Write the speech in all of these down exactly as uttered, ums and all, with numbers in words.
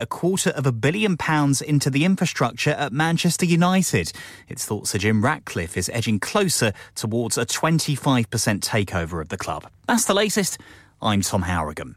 a quarter of a billion pounds into the infrastructure at Manchester United. It's thought Sir Jim Ratcliffe is edging closer towards a twenty-five percent takeover of the club. That's the latest. I'm Tom Hourigan.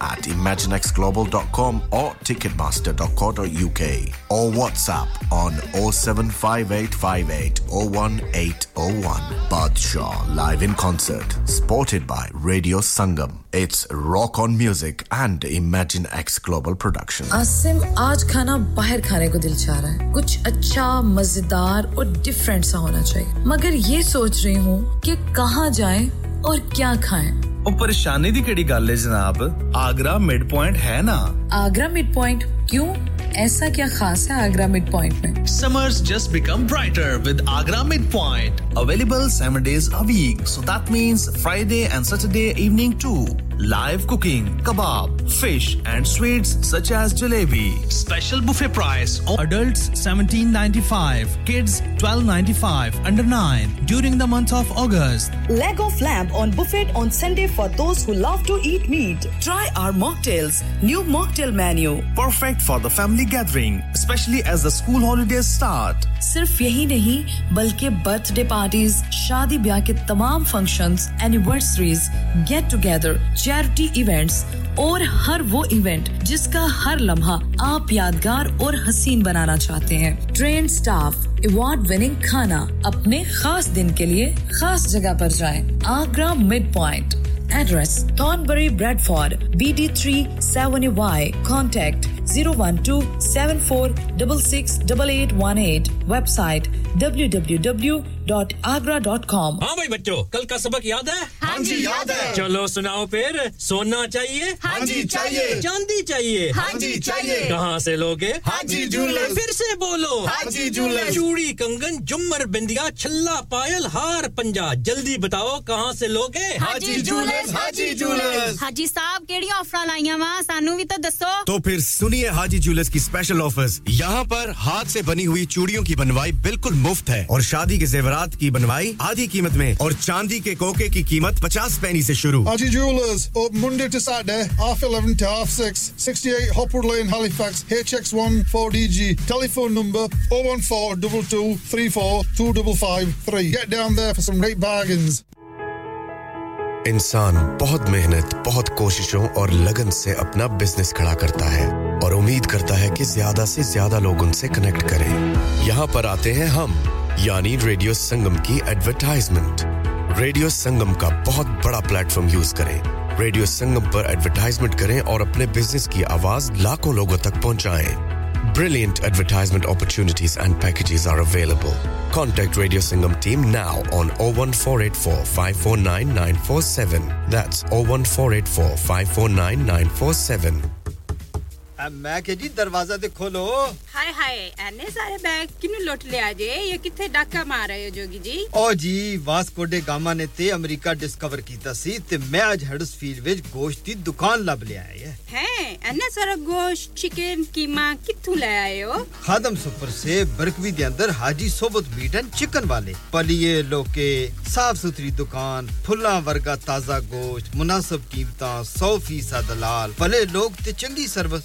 at imagine x global dot com or ticketmaster dot co dot U K or WhatsApp on oh seven five eight five eight oh one eight oh one. Badshah live in concert, supported by Radio Sangam. It's Rock On Music and Imagine X Global production. Asim, aaj khana bahar khane ko dil cha raha hai. Kuch acha, mazedar aur different sa hona chahiye. Magar ye soch rahi hu ki kahan jaye aur kya khaye. Oh, परेशानी दी केड़ी गल है जनाब Agra midpoint है ना Agra midpoint क्यों ऐसा क्या खास है आगरा मिडपॉइंट में Summers just become brighter with Agra Midpoint available seven days a week so that means Friday and Saturday evening too live cooking kebab fish and sweets such as jalebi special buffet price adults seventeen ninety-five kids twelve ninety-five under nine during the month of August leg of lamb on buffet on Sunday for those who love to eat meat try our mocktails new mocktail menu perfect for the family gathering especially as the school holidays start सिर्फ यही नहीं बल्कि birthday parties शादी ब्याह के तमाम functions anniversaries get together charity events और हर वो इवेंट जिसका हर लम्हा आप यादगार और हसीन बनाना चाहते हैं ट्रेन स्टाफ अवार्ड विनिंग खाना अपने खास दिन के लिए खास जगह पर जाएं Agra mid point Address Thornbury, Bradford, B D three seven Y. Contact zero one two seven four six six eight eight one eight. Website w w w dot agra dot com. हाँ भाई बच्चों कल का सबक याद है? हाँ जी याद है. चलो सुनाओ फिर सोना चाहिए? हाँ जी चाहिए. चांदी चाहिए? हाँ जी चाहिए. कहाँ से लोगे? हाजी जूलर्स. फिर से बोलो. हाजी जूलर्स. चूड़ी कंगन जुमर बिंदिया छल्ला पायल हार पंजा जल्दी बताओ कहाँ से लोगे? हाजी जूलर्स. हाजी जूलर्स. हाजी साहब केड़ी ऑफर लाईयां वा सानू भी तो दसो. तो फिर सुनिए हाजी जूलर्स की स्पेशल ऑफर्स. यहाँ पर हाथ से बनी हुई चूड़ियों की बनवाई बिल्कुल मुफ्त है और शादी के जेवरात की बनवाई आधी कीमत में और चांदी के कोके की कीमत fifty पैसे से शुरू Haji Jewelers open Monday to Saturday half eleven to half six sixty-eight Hopwood Lane Halifax H X one four D G telephone number oh one four two two three four two five five three Get down there for some great bargains इंसान बहुत मेहनत, बहुत कोशिशों और लगन से अपना business खड़ा करता है और उम्मीद करता है कि ज्यादा से ज्यादा लोग उनसे कनेक्ट करें। यहाँ पर आते हैं हम, यानी रेडियो संगम की एडवर्टाइजमेंट। रेडियो संगम का बहुत बड़ा प्लेटफॉर्म यूज करें। रेडियो संगम पर एडवर्टाइजमेंट करें और अपने बिजनेस की आवाज लाखों लोगों तक पहुंचाएं। Brilliant advertisement opportunities and packages are available. Contact Radio Sangam team now on oh one four eight four five four nine nine four seven. That's oh one four eight four five four nine nine four seven. अब मैं के जी दरवाजा दे खोलो हाय हाय एने सारे bag किनु लुट ले आजे ये किथे डाका मार रहे हो जोगी जी ओ जी वास्को डे गामा ने ते अमेरिका डिस्कवर कीता सी ते मैं आज हडर्सफील्ड विच गोश्त दी दुकान लभ ले आया है एने सारा गोश्त चिकन कीमा किथू ले आए हो खादम सुपर से बरकवी दे अंदर हाजी सोबत मीट एंड चिकन वाले पलिए लोके साफ सुथरी दुकान फुल्ला वर्गा ताजा गोश्त मुनासिब कीमतां सौ फीसद दलाल भले लोग ते चंगी सर्विस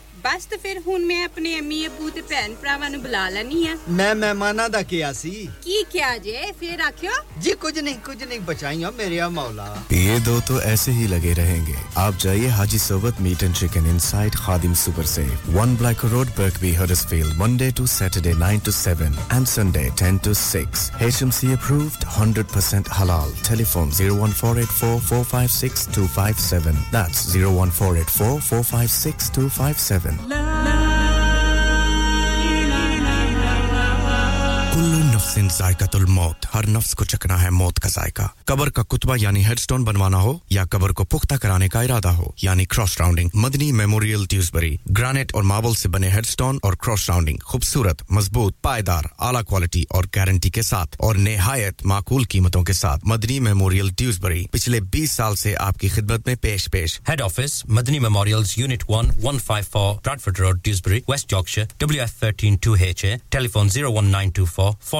बस तो फिर हुन मैं अपने अम्मी अबू ते भैन भरावां नु बुला लैनी है। मैं मेहमानां दा किया सी। की किया जे? फिर आखियो? जी कुछ नहीं, कुछ नहीं बचाइयो मेरे मौला। ये दो तो ऐसे ही लगे रहेंगे। आप जाइए Haji Sobat meat and chicken inside Khadim Supersave, one Black Road, Birkby, Huddersfield, Monday to Saturday nine to seven and Sunday ten to six. HMC approved, one hundred percent halal. Telephone zero one four eight four, four five six, two five seven. That's zero one four eight four, four five six, two five seven. कुल्लू नफ्सिन जायकातुल मौत हर नफ्स को चखना है मौत का जायका कब्र का कुतबा यानी हेडस्टोन बनवाना हो या कब्र को पुख्ता कराने का इरादा हो यानी cross rounding Madni memorial Dewsbury granite और मार्बल से बने हेडस्टोन और क्रॉस राउंडिंग खूबसूरत मजबूत पायदार आला क्वालिटी और गारंटी के साथ और निहायत माकूल कीमतों के साथ मदनी मेमोरियल ट्यूसबरी पिछले बीस साल से आपकी खिदमत में पेश-पेश head office Madni memorials unit one, one five four Bradford road Dewsbury West Yorkshire W F one three two H A telephone zero one nine two four, four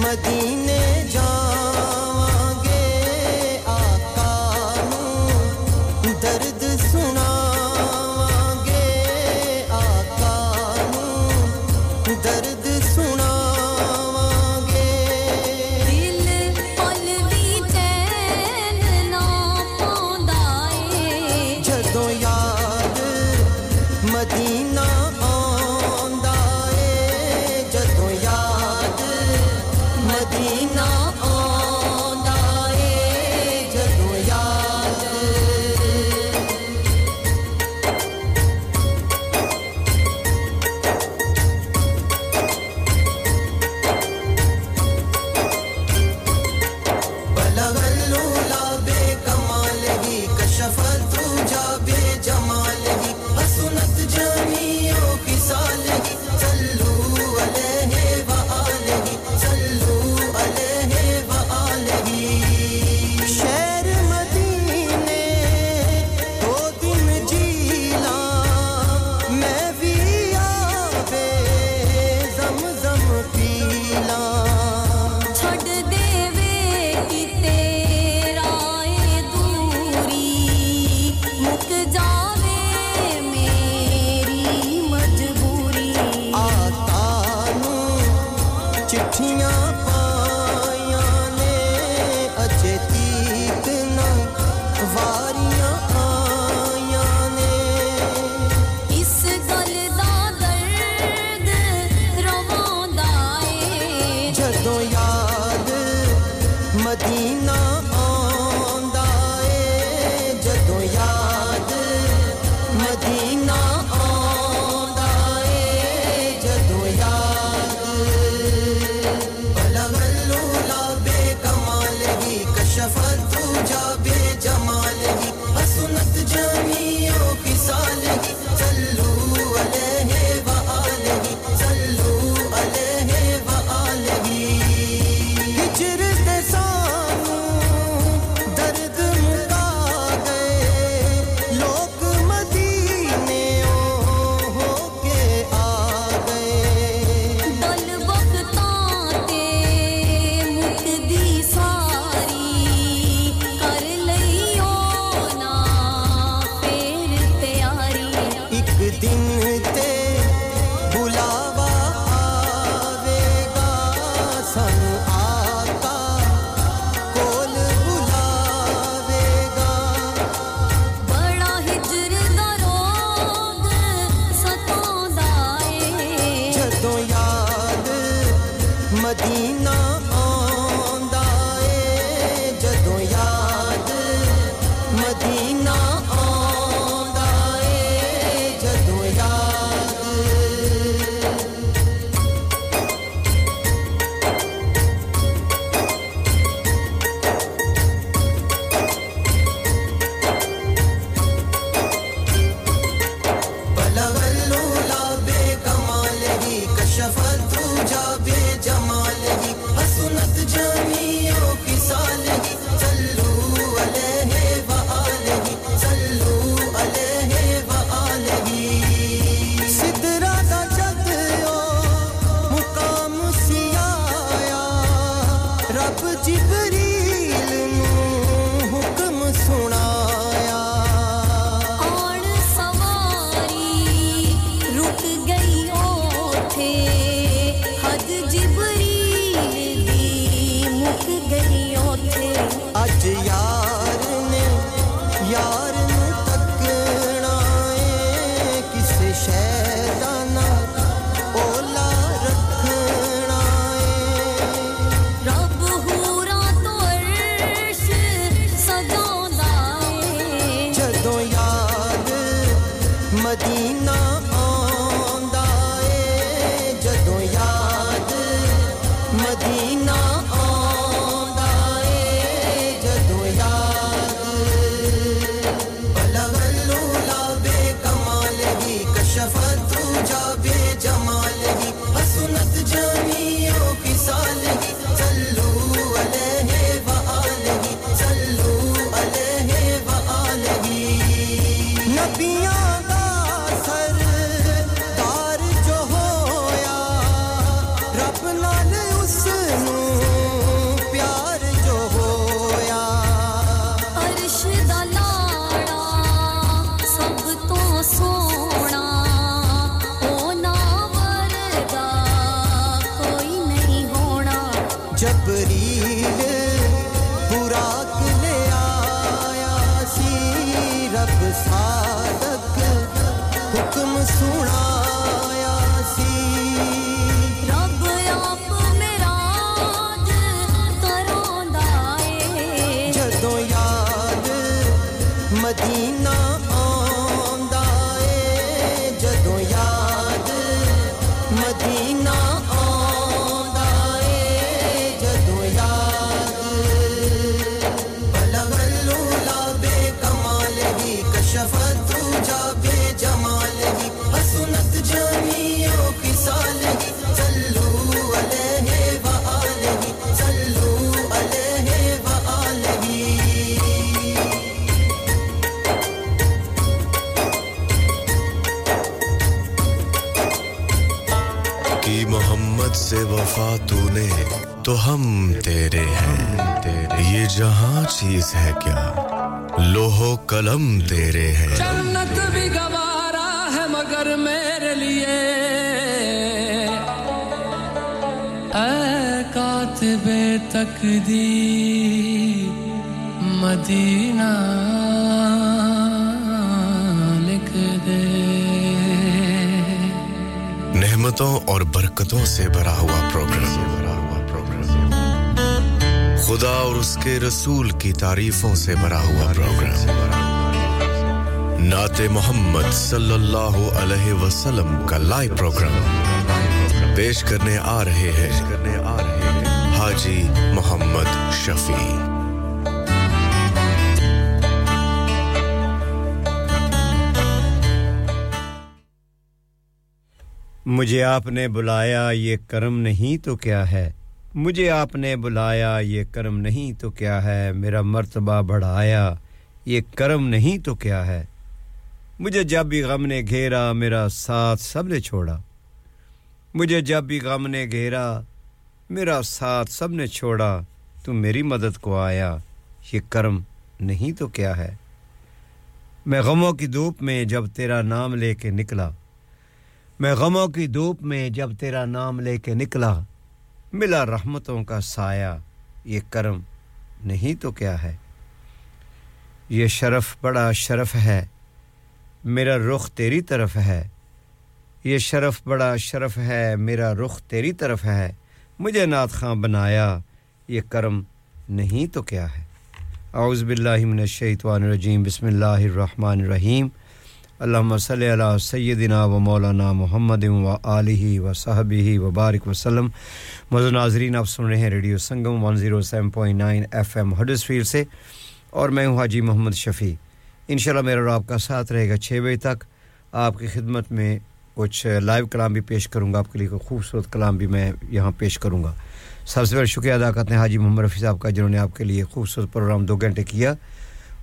Madina रसूल की तारीफों से भरा हुआ प्रोग्राम नाते मोहम्मद सल्लल्लाहु अलैहि वसल्लम का लाइव प्रोग्राम पेश करने आ रहे हैं हाजी मुहम्मद शफी मुझे आपने बुलाया ये करम नहीं तो क्या है मुझे आपने बुलाया ये करम नहीं तो क्या है मेरा मर्तबा बढ़ाया ये करम नहीं तो क्या है मुझे जब भी गम ने घेरा मेरा साथ सब ने छोड़ा मुझे जब भी गम ने घेरा मेरा साथ सब ने छोड़ा तू मेरी मदद को आया ये करम नहीं तो क्या है मैं गमों की धूप में जब तेरा नाम लेके निकला मैं गमों की धूप में जब तेरा नाम लेके निकला मिला रहमतों का साया ये करम नहीं तो क्या है ये शरफ बड़ा शरफ है मेरा रुख तेरी तरफ है ये शरफ बड़ा शरफ है मेरा रुख तेरी तरफ है मुझे नात खां बनाया ये करम नहीं तो क्या है औज़ बिल्लाहि मिनश शैतानिर रजीम बिस्मिल्लाहिर रहमानिर रहीम अल्लाहुम्मा सल्ली अला सय्यदिना व मौलाना मुहम्मद व आलिहि व सहबिहि व बारिक व सल्लम मौजूद नाज़रीन आप सुन रहे हैं radio Sangam one oh seven point nine FM Huddersfield से और मैं हूं हाजी मोहम्मद शफी इंशाल्लाह मेरा और आपका साथ रहेगा six बजे तक आपकी खिदमत में कुछ लाइव कलाम भी पेश करूंगा आपके लिए कुछ खूबसूरत कलाम भी मैं यहां पेश करूंगा सबसे पहले शुक्रिया अदा करते हैं हाजी मोहम्मद रफी साहब का जिन्होंने आपके लिए खूबसूरत प्रोग्राम two घंटे किया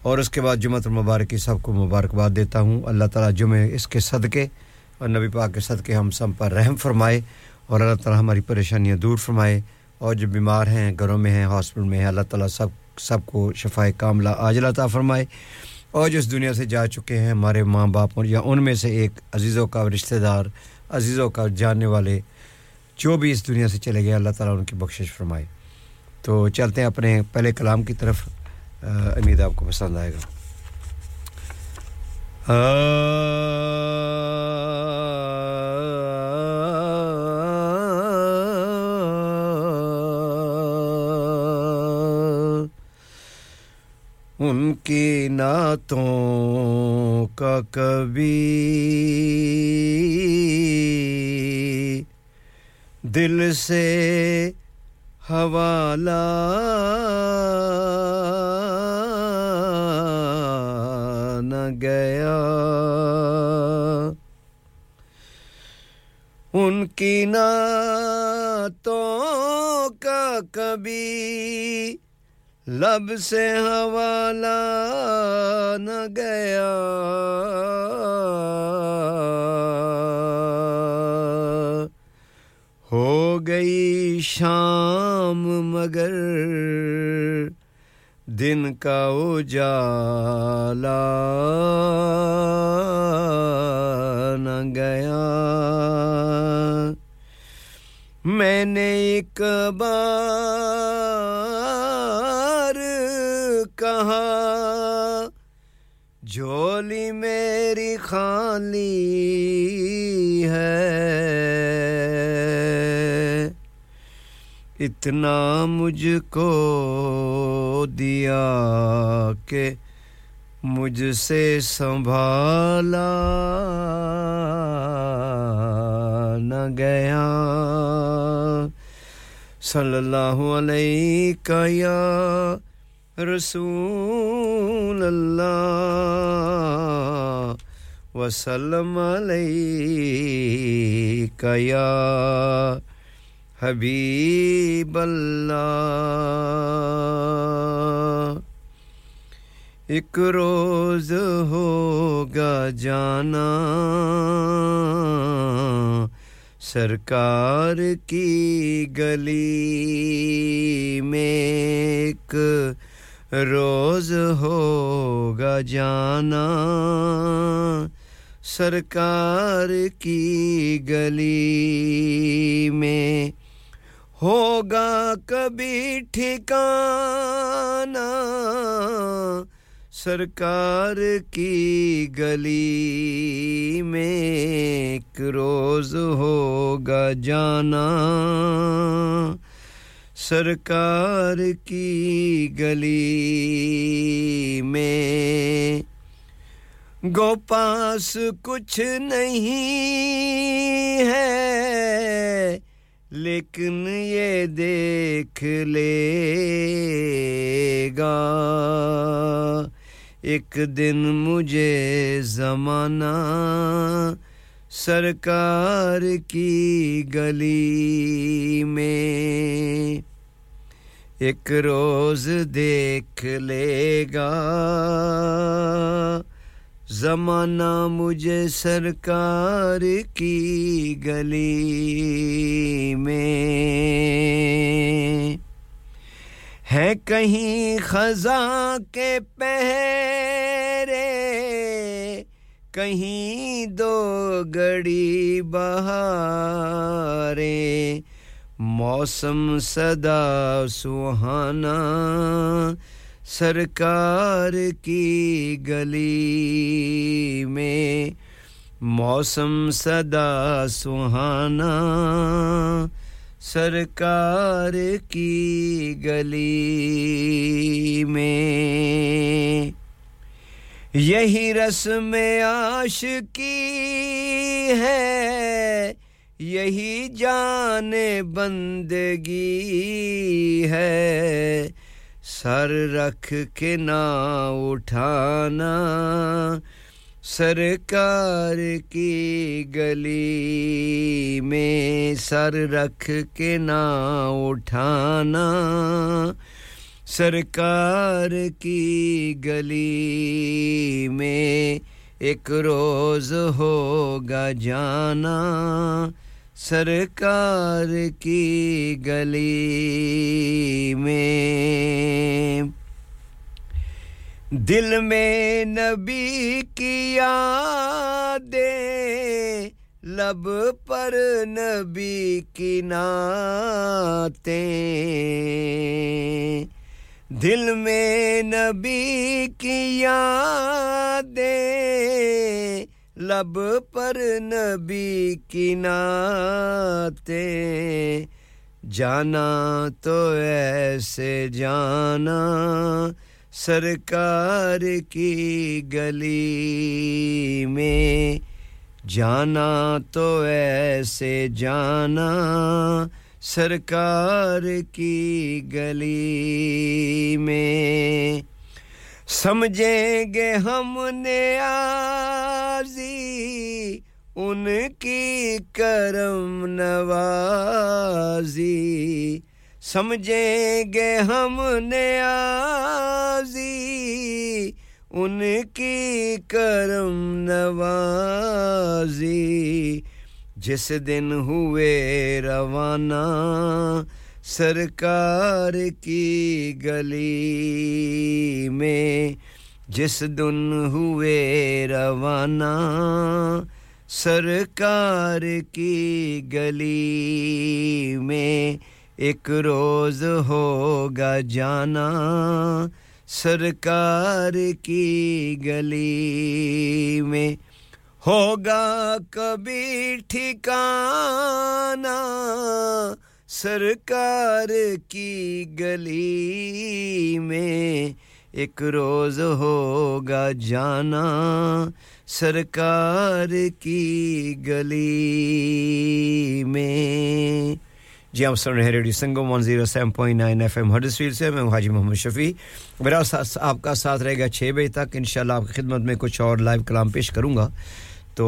और उसके बाद जुम्मतुल मुबारक की सबको मुबारकबाद देता हूं अल्लाह ताला जुमे इसके सदके और नबी पाक के सदके हम सब पर रहम फरमाए और अल्लाह ताला हमारी परेशानियां दूर फरमाए और जो बीमार हैं घरों में हैं हॉस्पिटल में हैं अल्लाह ताला सब सबको शफाए कामला आजिला अता फरमाए और जो इस दुनिया से जा चुके हैं हमारे मां-बाप और या उनमें से एक अजीजों का रिश्तेदार अजीजों का जानने वाले जो भी इस दुनिया से चले गए अल्लाह ताला उनकी बख्शिश फरमाए तो चलते हैं अपने पहले कलाम की तरफ उम्मीद आपको पसंद आएगा उनकी नातों का कभी दिल से हवाला न गया उनकी नातों का कभी लब से हवाला न गया हो गई शाम मगर दिन का उजाला न गया मैंने एक बार कहा झोली मेरी खाली है इतना मुझको दिया के मुझसे संभाला न गया सल्लल्लाहु अलैका या रसूल अल्लाह व सल्लम अलैका या हबीब अल्लाह एक रोज होगा जाना सरकार की गली में एक रोज होगा जाना सरकार की गली में होगा कभी ठिकाना सरकार की गली में एक रोज होगा जाना सरकार की गली में गोपास कुछ नहीं है लेकिन ये देख लेगा एक दिन मुझे ज़माना सरकार की गली में एक रोज़ देख लेगा ज़माना मुझे सरकार की गली में है कहीं ख़ज़ा के पहरे कहीं दो गड़ी बहारे मौसम सदा सुहाना सरकार की गली में मौसम सदा सुहाना सरकार की गली में यही रस्म आशिकी है यही जान बंदगी है सर रख के ना उठाना सरकार की गली में सर रख के ना उठाना सरकार की गली में एक रोज होगा जाना सरकार की गली में दिल में नबी की यादें लब पर नबी की नातें दिल में नबी की यादें लब पर नबी की नातें जाना तो ऐसे जाना सरकार की गली में जाना तो ऐसे जाना सरकार की गली में समझेंगे हमने आजी उनकी करम नवाजी समझेंगे हमने आजी उनकी करम नवाजी जिस दिन हुए रवाना सरकार की गली में जिस दिन हुए रवाना सरकार की गली में एक रोज होगा जाना सरकार की गली में होगा कभी ठिकाना सरकार की गली में एक रोज होगा जाना सरकार की गली में जी आप सुन रहे हैं radio Sangam one oh seven point nine FM Huddersfield से मैं हाजी मोहम्मद शफी मेरा साथ आपका साथ रहेगा six बजे तक इंशाल्लाह आपकी खिदमत में कुछ और लाइव कलाम पेश करूंगा तो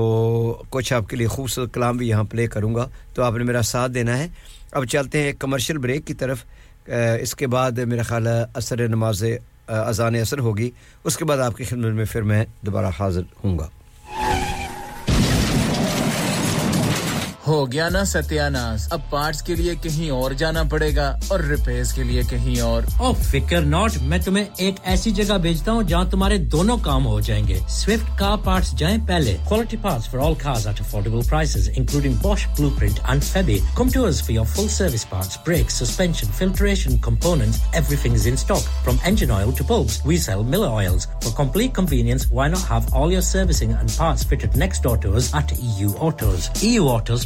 कुछ आपके लिए खूबसूरत कलाम भी यहां प्ले करूंगा तो आपने मेरा साथ देना है अब चलते हैं कमर्शियल ब्रेक की तरफ इसके बाद मेरा ख्याल असर नमाज अज़ान असर होगी उसके बाद आपकी खिदमत में फिर मैं दोबारा हाजिर होऊंगा हो गया ना सत्यानाश अब पार्ट्स के लिए कहीं और जाना पड़ेगा और रिपेयर्स के लिए कहीं और ओ फिकर नॉट मैं तुम्हें एक ऐसी जगह भेजता हूं जहां तुम्हारे दोनों काम हो जाएंगे स्विफ्ट कार पार्ट्स जाएं पहले quality parts for all cars at affordable prices including Bosch Blueprint and Febby come to us for your full service parts brakes suspension filtration components everything is in stock from engine oil to bulbs we sell Miller oils for complete convenience why not have all your servicing and parts fitted next door to us at E U Autos E U Autos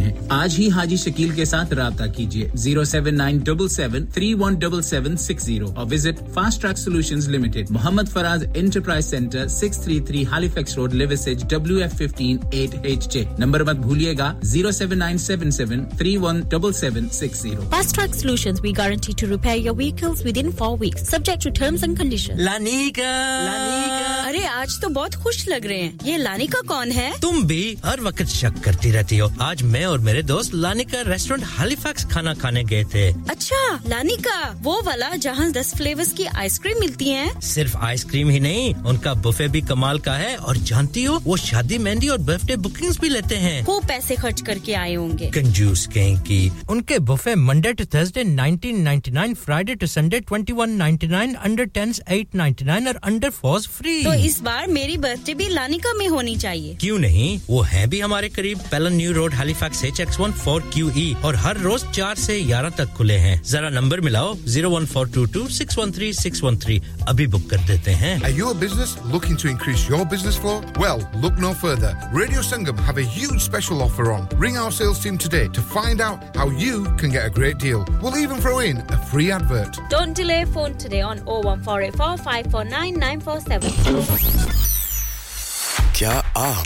आज ही हाजी शकील के साथ राब्ता कीजिए oh seven nine seven seven, three one seven seven six zero और visit fast track solutions limited Mohammad Faraz enterprise centre six thirty-three Halifax Road Liversedge W F one five eight H J number मत भूलिएगा oh seven nine seven seven, three one seven seven six zero Fast Track Solutions we guarantee to repair your vehicles within four weeks subject to terms and conditions लानिका लानिका अरे आज तो बहुत खुश लग रहे हैं ये लानिका कौन है तुम भी हर वक्त शक करती रहती हो आज मैं और मेरे दोस्त लानिका रेस्टोरेंट हैलिफैक्स खाना खाने गए थे अच्छा लानिका वो वाला जहां ten फ्लेवर्स की आइसक्रीम मिलती है सिर्फ आइसक्रीम ही नहीं उनका बुफे भी कमाल का है और जानती हो वो शादी मेहंदी और बर्थडे बुकिंग्स भी लेते हैं वो पैसे खर्च करके आए होंगे कंजूस कहीं की उनके buffet Monday to Thursday nineteen ninety-nine Friday to Sunday twenty-one ninety-nine under tens eight ninety-nine और अंडर fours फ्री तो इस बार मेरी बर्थडे भी लानिका में होनी चाहिए क्यों नहीं वो है भी हमारे करीब Pellon new road Halifax H X one four Q E और हर रोज four से eleven तक खुले हैं जरा नंबर मिलाओ oh one four two two, six one three, six one three अभी बुक कर देते हैं Are you a business looking to increase your business flow? Well, look no further. Radio Sangam have a huge special offer on. Ring our sales team today to find out how you can get a great deal. We'll even throw in a free advert. Don't delay phone today on oh one four eight four, five four nine nine four seven. क्या आप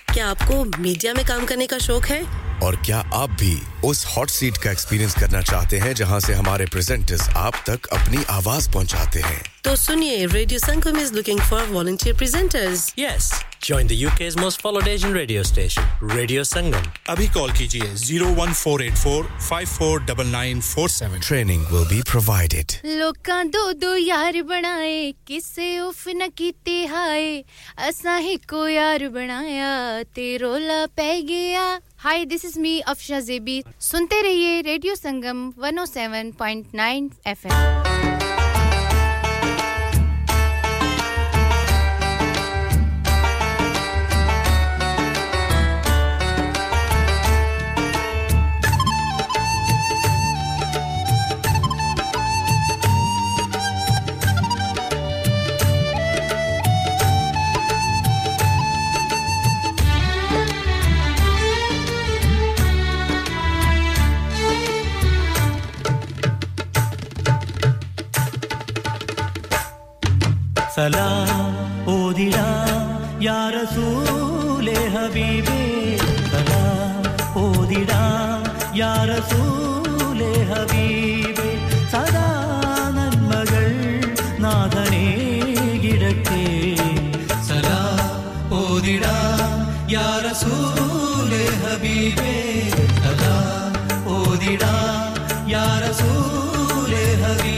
क्या आपको media में काम करने का शौक है? और क्या आप भी उस हॉट सीट का एक्सपीरियंस करना चाहते हैं जहां से हमारे प्रेजेंटर्स आप तक अपनी आवाज पहुंचाते हैं? तो सुनिए, radio Sangam is looking for volunteer presenters. Yes, join the U K's most followed Asian radio station, Radio Sangam. अभी कॉल कीजिए zero one four eight four five four nine nine four seven. Training will be provided. लोकां दो दो यार बनाए, किसे उफ न कीती हाय, असा ही को यार बनाया, ते रोला पै गया. Hi, this is me, Afshan Zebi. सुनते रहिए radio Sangam one oh seven point nine F M. Salam odila ya rasool e habibi salam odila ya rasool e habibi sada nan magal nadane gidakke salam odila ya rasool e habibi salam odila ya rasool e habibi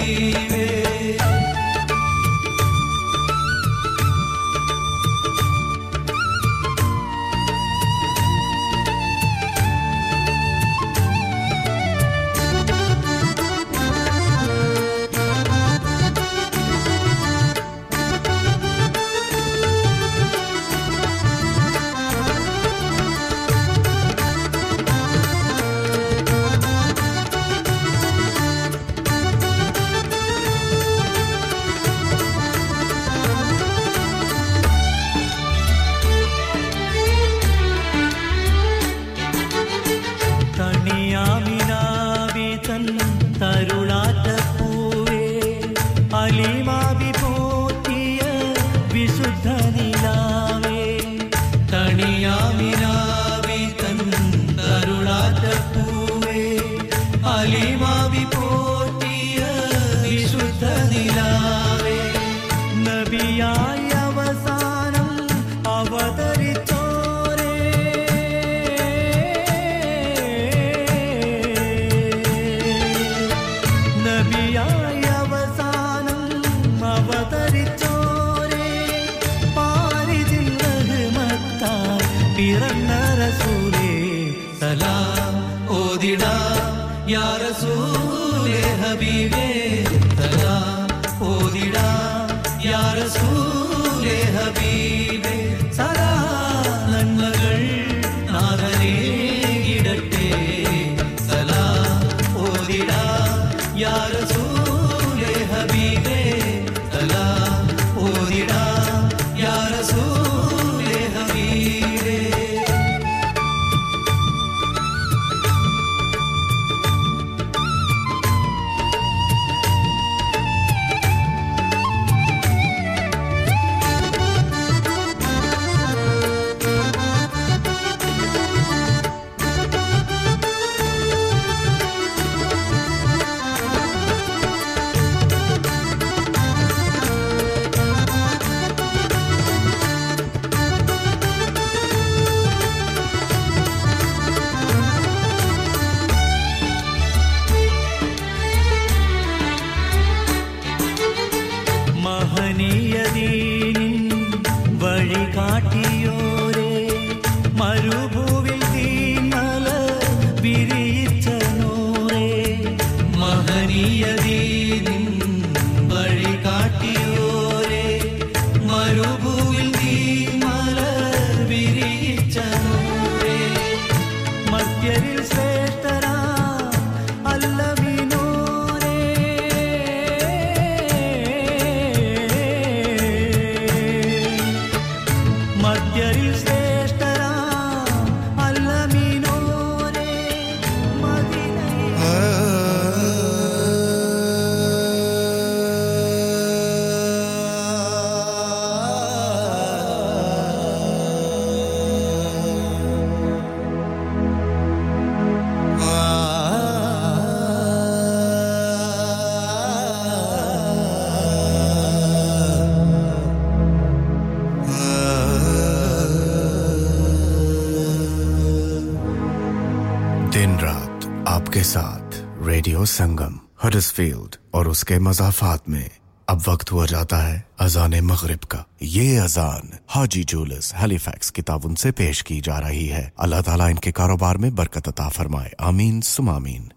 के साथ radio संगम Huddersfield और उसके मज़ाफात में अब वक्त हुआ जाता है अज़ान मग़रिब का। ये अज़ान हाजी जूलर्स हैलिफैक्स की ताउन से पेश की जा रही है। अल्लाह ताला इनके कारोबार में बरकत अता फरमाए, आमीन सुम आमीन।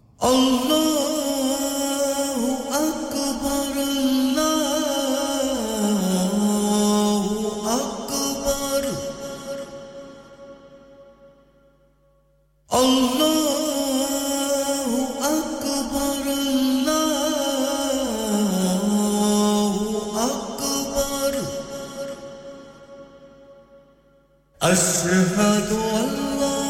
أشهد أن لا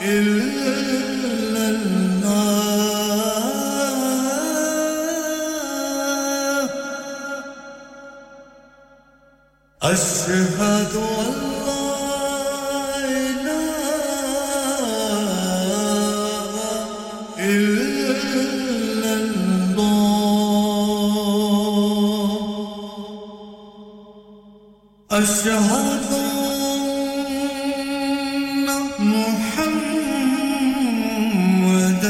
إله إلا الله أشهد أن لا إله إلا أشهد أن محمد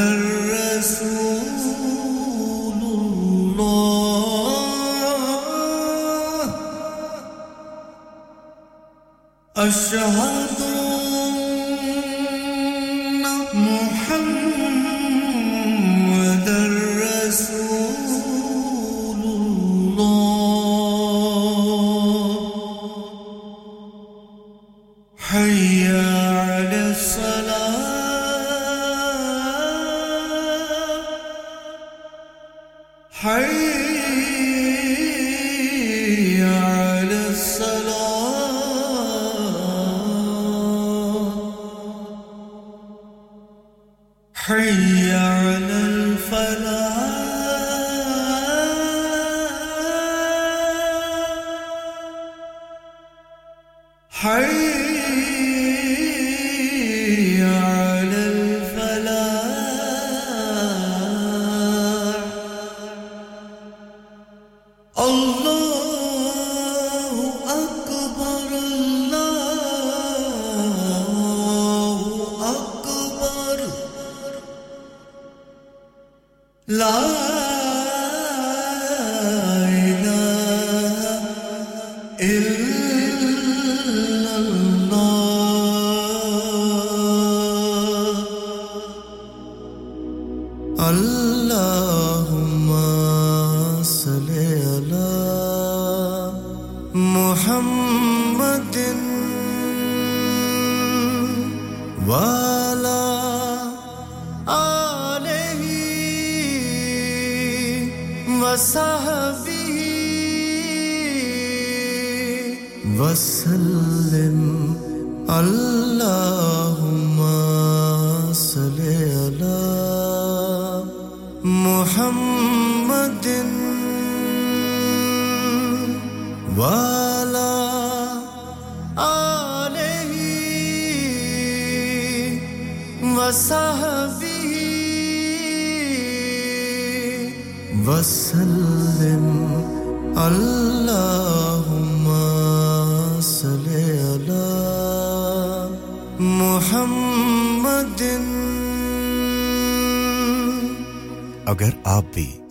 رسول الله أشهد أن محمد رسول الله حي على الصلاة حي على الصلاة حي على الفلاح حي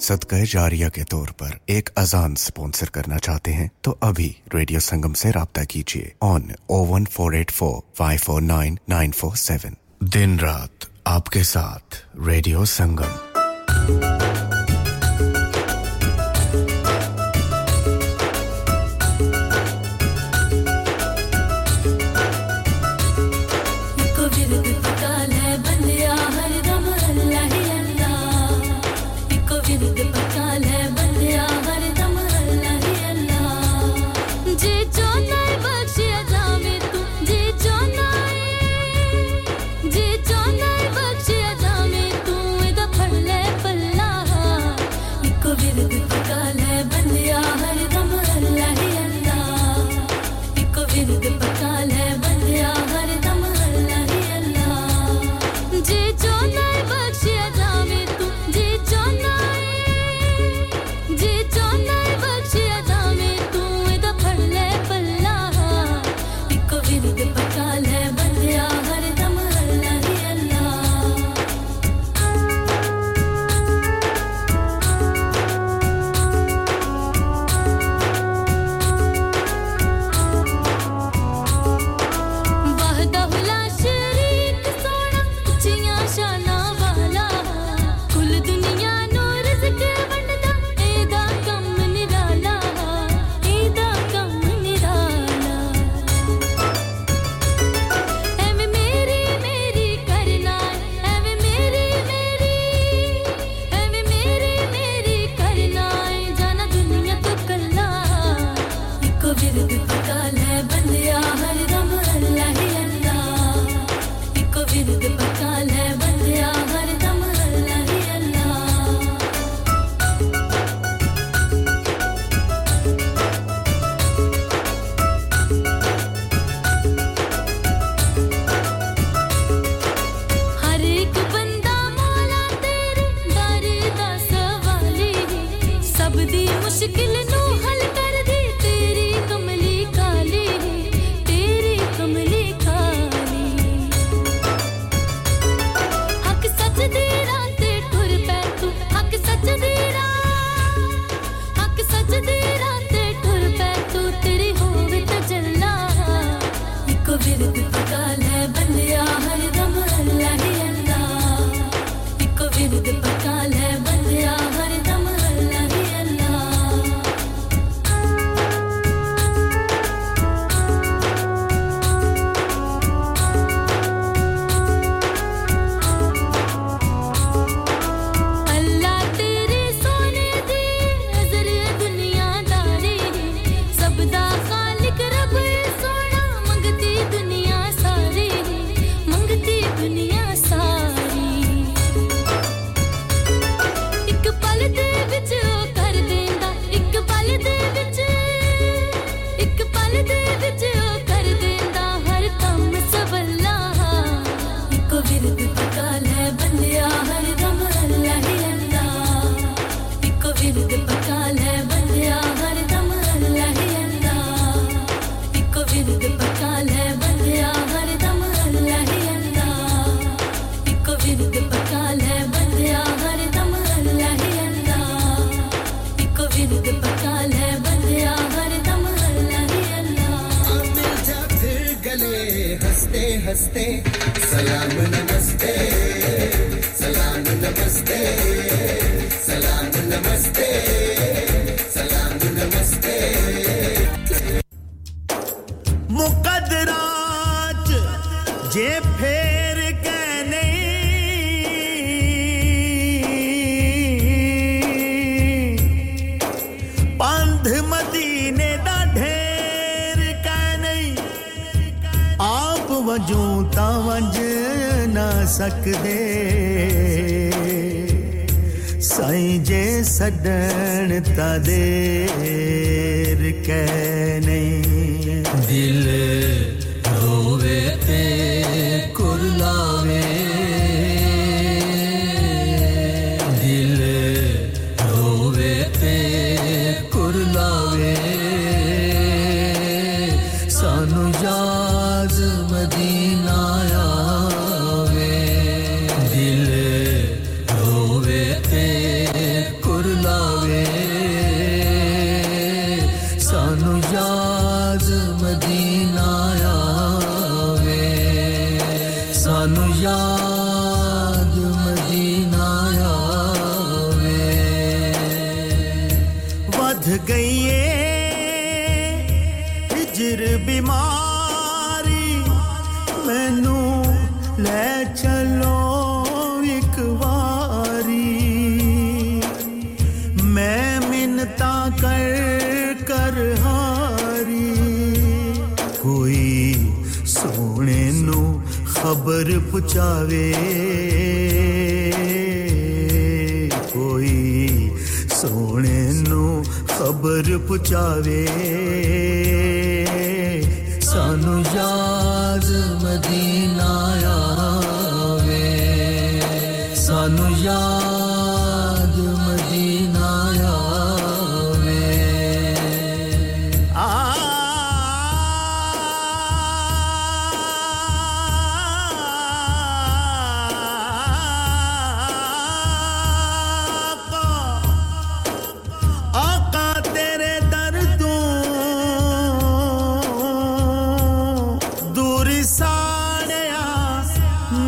सदका जारिया के तौर पर एक अजान स्पॉन्सर करना चाहते हैं तो अभी रेडियो संगम से राब्ता कीजिए on oh one four eight four, five four nine, nine four seven. दिन रात आपके साथ रेडियो संगम। साड़िया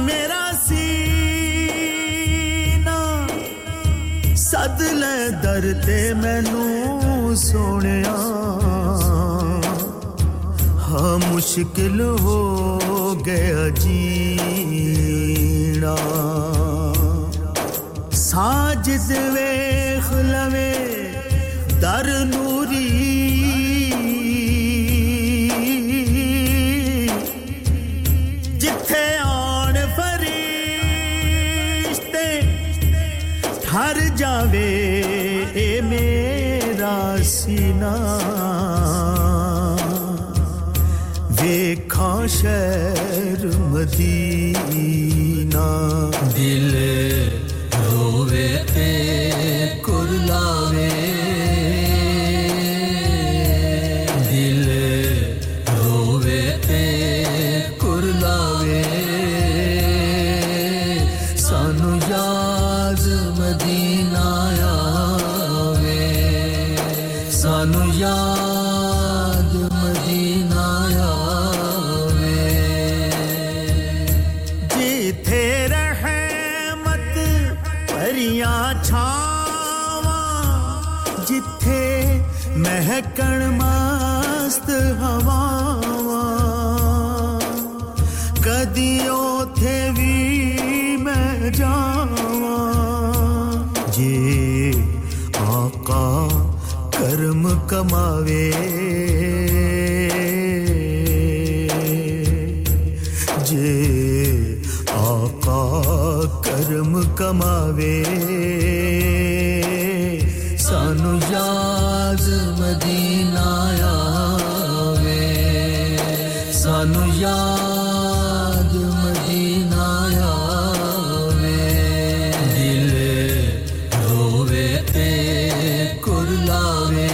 मेरा सी सद ले दर ते मैनू सोनिया हां मुश्किल हो गया जीना साजिद वे खलवे दर नूरी जिथे आन फरिश्ते ठहर जावे ए मेरा सीना देखा शहर मदीना दिल रोवे पे कुर्लावे महकण मस्त हवावां कदी ओथे भी मैं जावां जे आका कर्म कमावे जे आका कर्म कमावे सानू याद मदीना आवे सानू याद मदीना आवे दिल रोवे ते कुर्लावे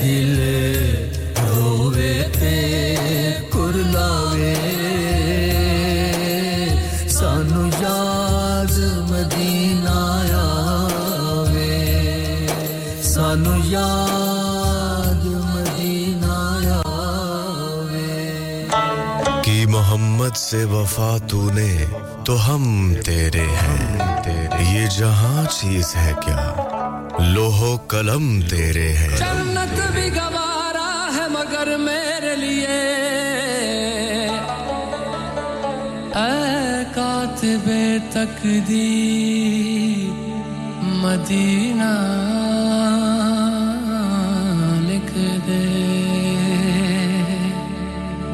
दिल रोवे ते कुर्लावे सानू याद Medina sanu yaad madina aave ki mohammad se wafa tune to hum tere hain tere ye jahan cheez hai kya loho kalam tere hain jannat bhi gawara hai magar mere liye ay katbe taqdeer madina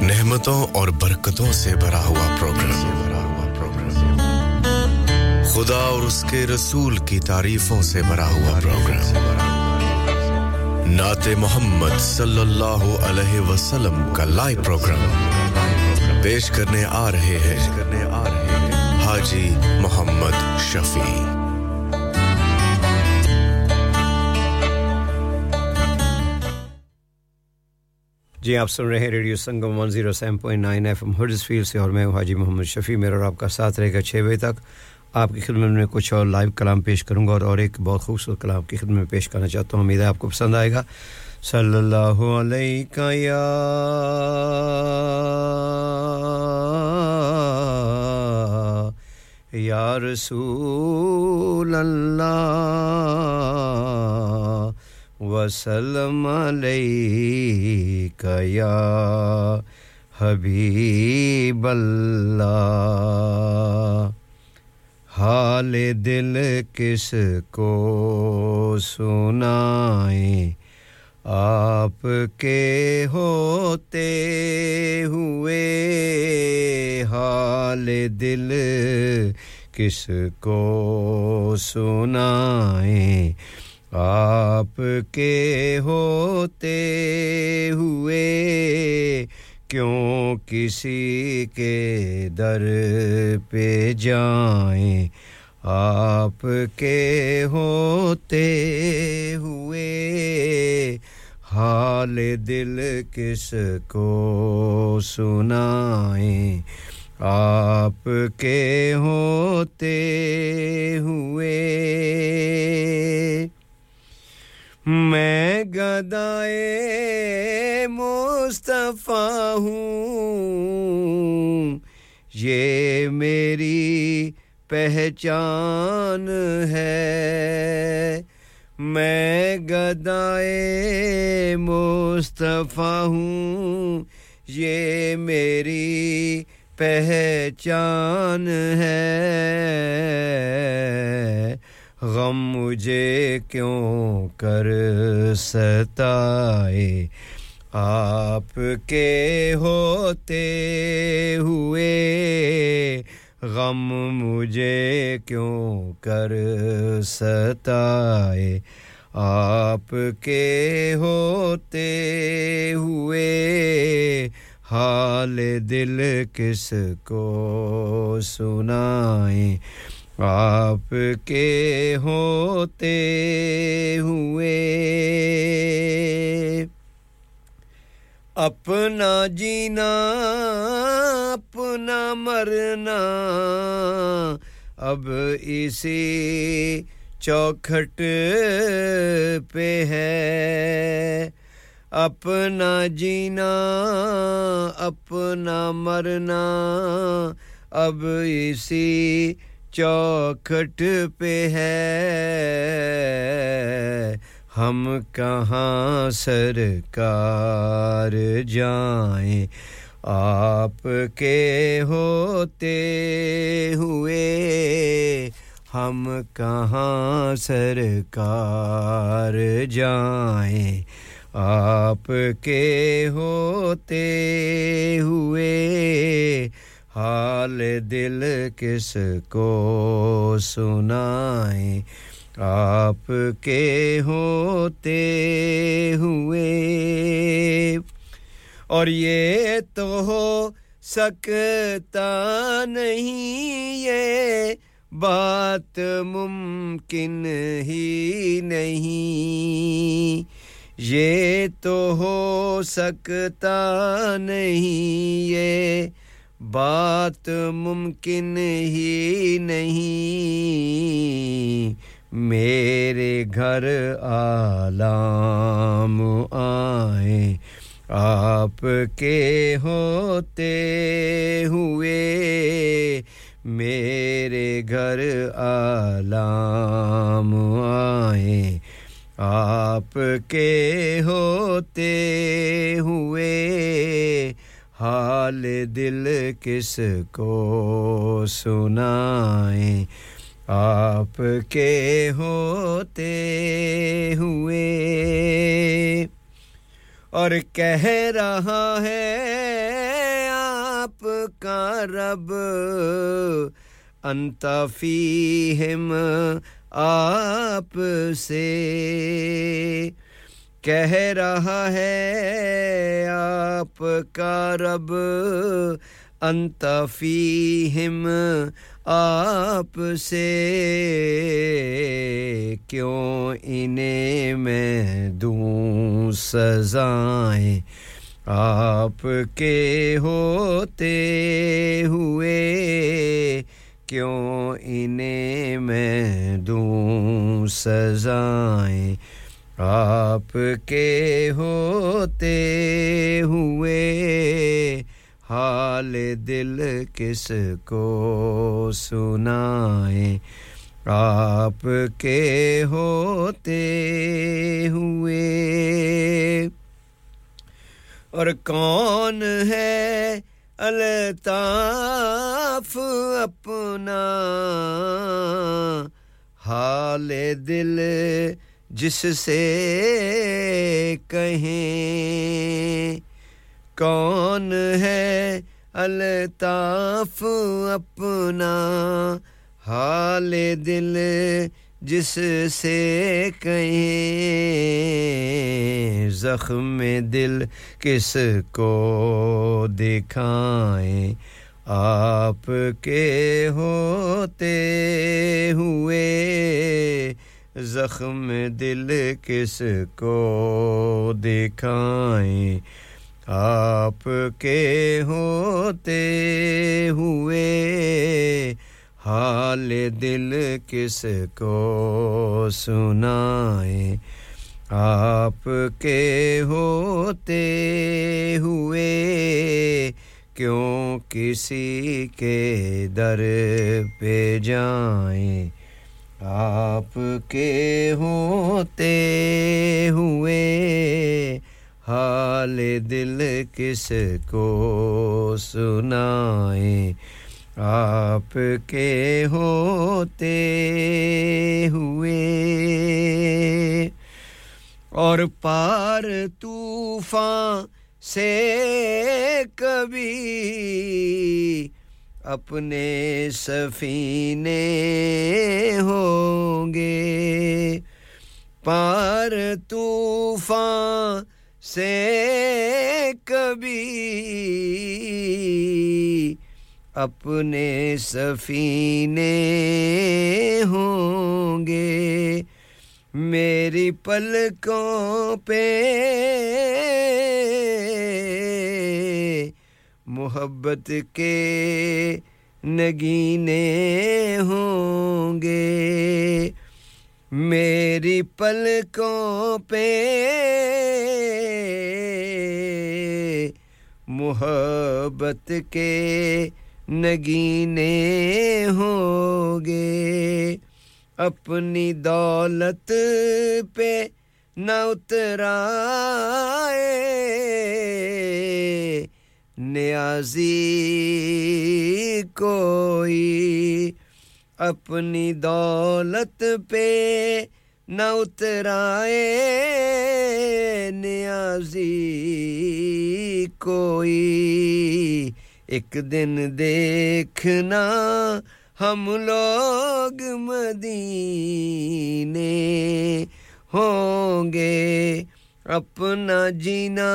नेहमतों और बरकतों से भरा हुआ programme खुदा और उसके रसूल की तारीफों से भरा हुआ प्रोग्राम नाते मोहम्मद सल्लल्लाहु अलैहि वसल्लम का लाइव प्रोग्राम पेश करने आ रहे हैं हाजी मुहम्मद शफी जी आप सुन रहे हैं radio Sangam one oh seven point nine FM Huddersfield से और मैं हाजी मोहम्मद शफी मेरा और आपका साथ रहेगा छह बजे तक आपकी खिदमत में कुछ और लाइव कलाम पेश करूंगा और और एक बहुत खूबसूरत कलाम आपकी खिदमत में पेश करना चाहता हूं उम्मीद है आपको पसंद आएगा सल्लल्लाहु अलैका या या रसूल अल्लाह वसल्लम अलैका या हबीब अल्लाह हाले दिल किस को सुनाए आपके होते हुए हाले दिल किस को सुनाए आपके होते हुए क्यों किसी के दर पे जाएं आपके होते हुए हाल दिल किसको सुनाएं आपके होते हुए मैं गदाए मुस्तफा हूँ ये मेरी पहचान है मैं गदाए मुस्तफा हूँ ये मेरी पहचान है गम मुझे क्यों कर सताए आपके होते हुए गम मुझे क्यों कर सताए आपके होते हुए हाल दिल किसको सुनाए आपके होते हुए अपना जीना अपना मरना अब इसी चौखट पे है अपना जीना अपना मरना अब इसी चौखट पे है हम कहाँ सरकार जाएं आपके होते हुए हम कहाँ सरकार जाएं आपके होते हुए हाल दिल किसको सुनाएं आपके होते हुए और ये तो हो सकता नहीं ये बात मुमकिन ही नहीं ये तो हो सकता नहीं ये बात मुमकिन ही नहीं मेरे घर आलाम आए आपके होते हुए मेरे घर आलाम आए आपके होते हुए हाल दिल किसको सुनाएं आपके होते हुए और कह रहा है आपका रब अंता फीहिम आप से कह रहा है आपका रब अंता फीहिम आप से क्यों इन्हें मैं दूं सजाएं आपके होते हुए क्यों इन्हें मैं दूं सजाएं आपके होते हुए हाल दिल किसको सुनाएं आपके होते हुए और कौन है अलताफ अपना हाल दिल जिससे कहें कौन है अलताफ अपना हाल दिल जिससे कहें जख्म दिल किसको दिखाएं आपके होते हुए जख्म दिल किसको दिखाएं आपके होते हुए हाल दिल किसको सुनाएं आपके होते हुए क्यों किसी के दर पे जाएं आपके होते हुए हाल दिल किसको सुनाएं आपके होते हुए और पार तूफान से कभी अपने सफीने होंगे पार तूफान से कभी अपने सफीने होंगे मेरी पलकों पे मोहब्बत के नगीने होंगे मेरी पलकों पे मोहब्बत के नगीने होंगे अपनी दौलत पे न उतराए नियाज़ी कोई अपनी दौलत पे न उतराए नियाज़ी कोई एक दिन देखना हम लोग मदीने होंगे अपना जीना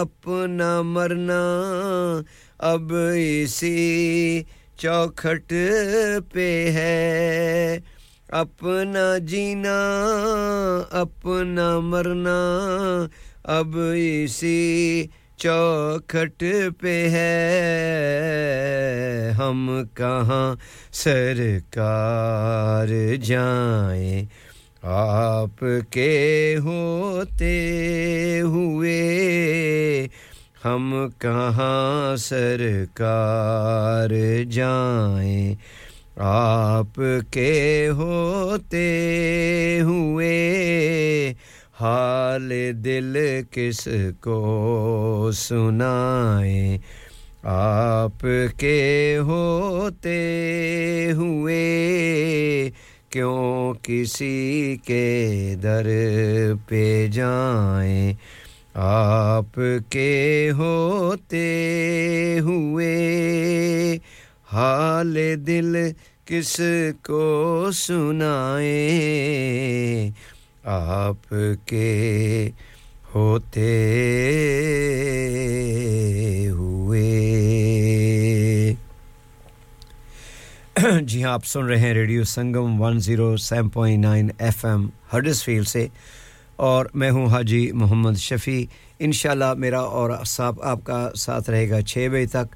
अपना मरना अब इसी चौखट पे है अपना जीना अपना मरना अब इसी चौखट पे है हम कहाँ सरकार जाएं आपके होते हुए हम कहाँ सरकार जाएं आपके होते हुए हाल दिल किसको सुनाएं आपके होते हुए क्यों किसी के दर पे जाएं आपके होते हुए हाल दिल किसको सुनाएं आपके होते हुए जी आप सुन रहे हैं radio Sangam one oh seven point nine FM Huddersfield से और मैं हूं हाजी मोहम्मद शफी इंशाल्लाह मेरा और साहब आपका साथ रहेगा six बजे तक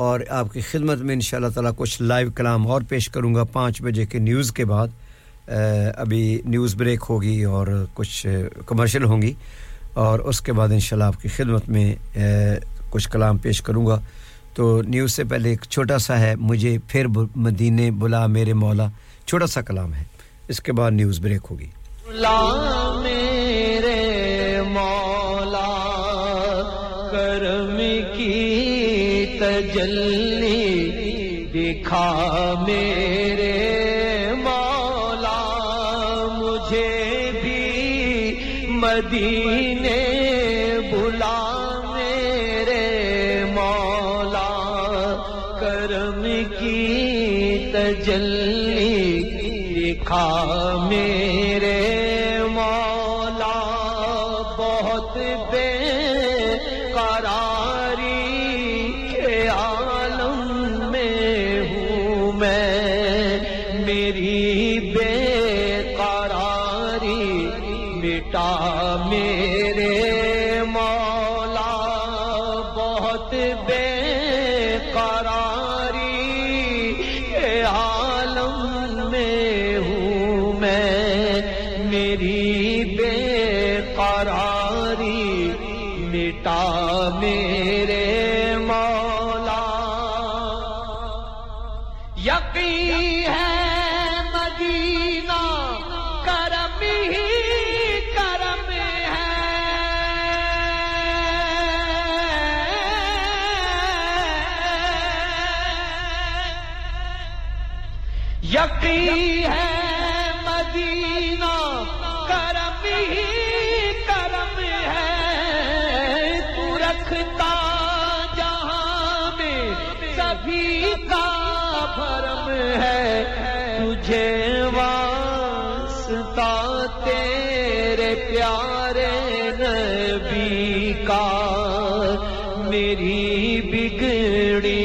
और आपकी खिदमत में इंशाल्लाह ताला कुछ लाइव कलाम और पेश करूंगा five बजे के न्यूज़ के बाद अभी न्यूज़ ब्रेक होगी और कुछ कमर्शियल होंगी और उसके बाद इंशाल्लाह आपकी खिदमत में कुछ कलाम पेश करूंगा तो न्यूज़ से पहले एक छोटा सा है मुझे फिर मदीने बुला मेरे मौला छोटा सा कलाम है इसके बाद न्यूज़ ब्रेक होगी बुला मेरे मौला करम की तजल्ली दिखा मेरे मदीने बुला मेरे मौला करम की तजल्ली दिखा मेरे मौला बहुत बेकरारी के आलम में हूँ मैं मेरी बेकरारी मिटा मेरे मौला बहुत बेकरारी के आलम में हूँ मैं यकीन है मदीना करम ही करम है, यकीन है मदीना करम ही करम है, तू रखता जहां में सभी का भरम है, तुझे वास्ता तेरे प्यारे नबी का, मेरी बिगड़ी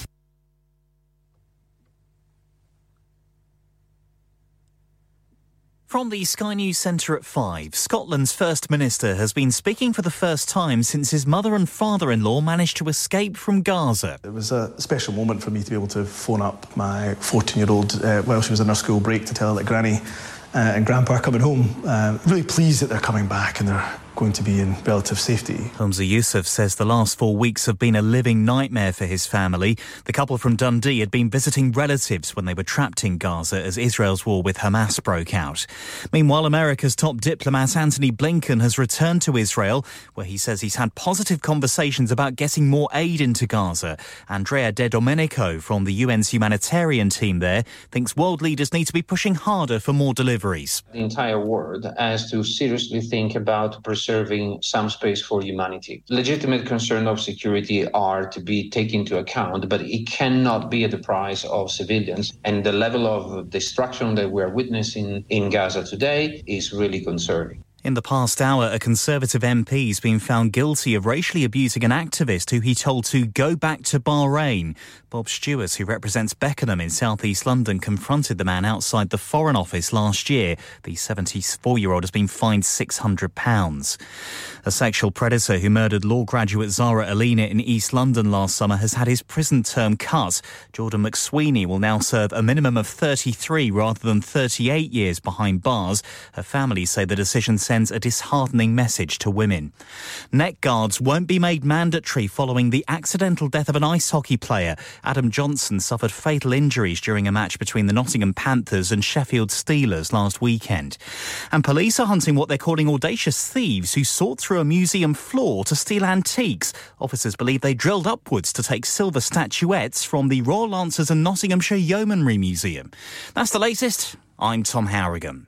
From the Sky News Centre at five, Scotland's First Minister has been speaking for the first time since his mother and father-in-law managed to escape from Gaza. It was a special moment for me to be able to phone up my fourteen-year-old uh, while she was in her school break to tell her that Granny uh, and Grandpa are coming home. Uh, really pleased that they're coming back and they're going to be in relative safety. Humza Yousaf says the last four weeks have been a living nightmare for his family. The couple from Dundee had been visiting relatives when they were trapped in Gaza as Israel's war with Hamas broke out. Meanwhile, America's top diplomat Antony Blinken has returned to Israel, where he says he's had positive conversations about getting more aid into Gaza. Andrea De Domenico from the U N's humanitarian team there thinks world leaders need to be pushing harder for more deliveries. The entire world has to seriously think about preserving serving some space for humanity. Legitimate concerns of security are to be taken into account, but it cannot be at the price of civilians. And the level of destruction that we are witnessing in Gaza today is really concerning. In the past hour, a Conservative M P has been found guilty of racially abusing an activist who he told to go back to Bahrain. Bob Stewart, who represents Beckenham in South East London, confronted the man outside the Foreign Office last year. The seventy-four-year-old has been fined six hundred pounds. A sexual predator who murdered law graduate Zara Aleena in East London last summer has had his prison term cut. Jordan McSweeney will now serve a minimum of thirty-three rather than thirty-eight years behind bars. Her family say the decision sends a disheartening message to women. Neck guards won't be made mandatory following the accidental death of an ice hockey player. Adam Johnson suffered fatal injuries during a match between the Nottingham Panthers and Sheffield Steelers last weekend. And police are hunting what they're calling audacious thieves who sought through a museum floor to steal antiques. Officers believe they drilled upwards to take silver statuettes from the Royal Lancers and Nottinghamshire Yeomanry Museum. That's the latest. I'm Tom Hourigan.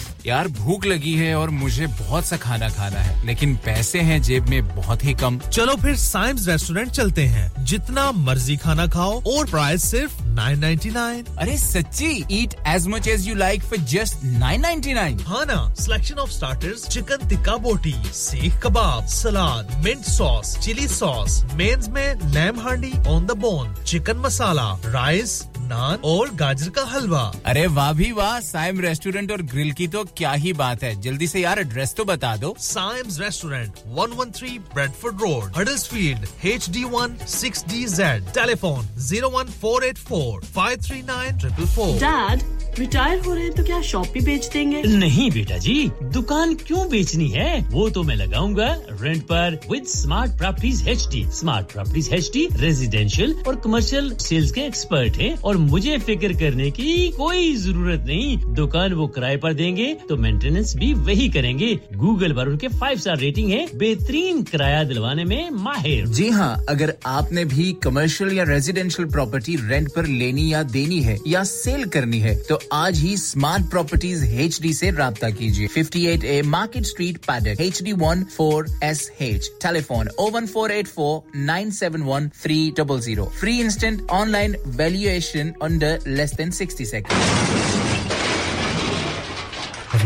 यार भूख लगी है और मुझे बहुत सा खाना खाना है लेकिन पैसे हैं जेब में बहुत ही कम चलो फिर साइम्स रेस्टोरेंट चलते हैं जितना मर्जी खाना खाओ और प्राइस सिर्फ nine ninety-nine अरे सच्ची eat as much as you like for just nine ninety-nine हाँ ना selection of starters chicken tikka boti seekh kebab salad mint sauce chili sauce mains में lamb handi on the bone chicken masala rice naan और गाजर का हलवा अरे वाह भी वाह साइम्स रेस्टोरेंट और ग्रिल की तो क्या ही बात है जल्दी से यार एड्रेस तो बता दो Symons restaurant one thirteen Bradford road Huddersfield H D one six D Z telephone zero one four eight four five three nine four four four dad retire हो रहे हैं तो क्या शॉप भी बेच देंगे नहीं बेटा जी दुकान क्यों बेचनी है वो तो मैं लगाऊंगा रेंट पर with smart properties H D smart properties H D residential और कमर्शियल सेल्स के एक्सपर्ट हैं और मुझे फिक्र करने की कोई जरूरत नहीं दुकान वो किराए पर देंगे तो मेंटेनेंस भी वही करेंगे गूगल पर उनके five star रेटिंग है बेहतरीन किराया दिलवाने में माहिर जी हां अगर आपने भी कमर्शियल या रेजिडेंशियल प्रॉपर्टी रेंट पर लेनी या देनी है या सेल करनी है तो आज ही स्मार्ट प्रॉपर्टीज H D से राब्ता कीजिए fifty-eight A market street Paddock H D one four S H telephone zero one four eight four nine seven one three zero zero free instant online valuation under less than sixty seconds Have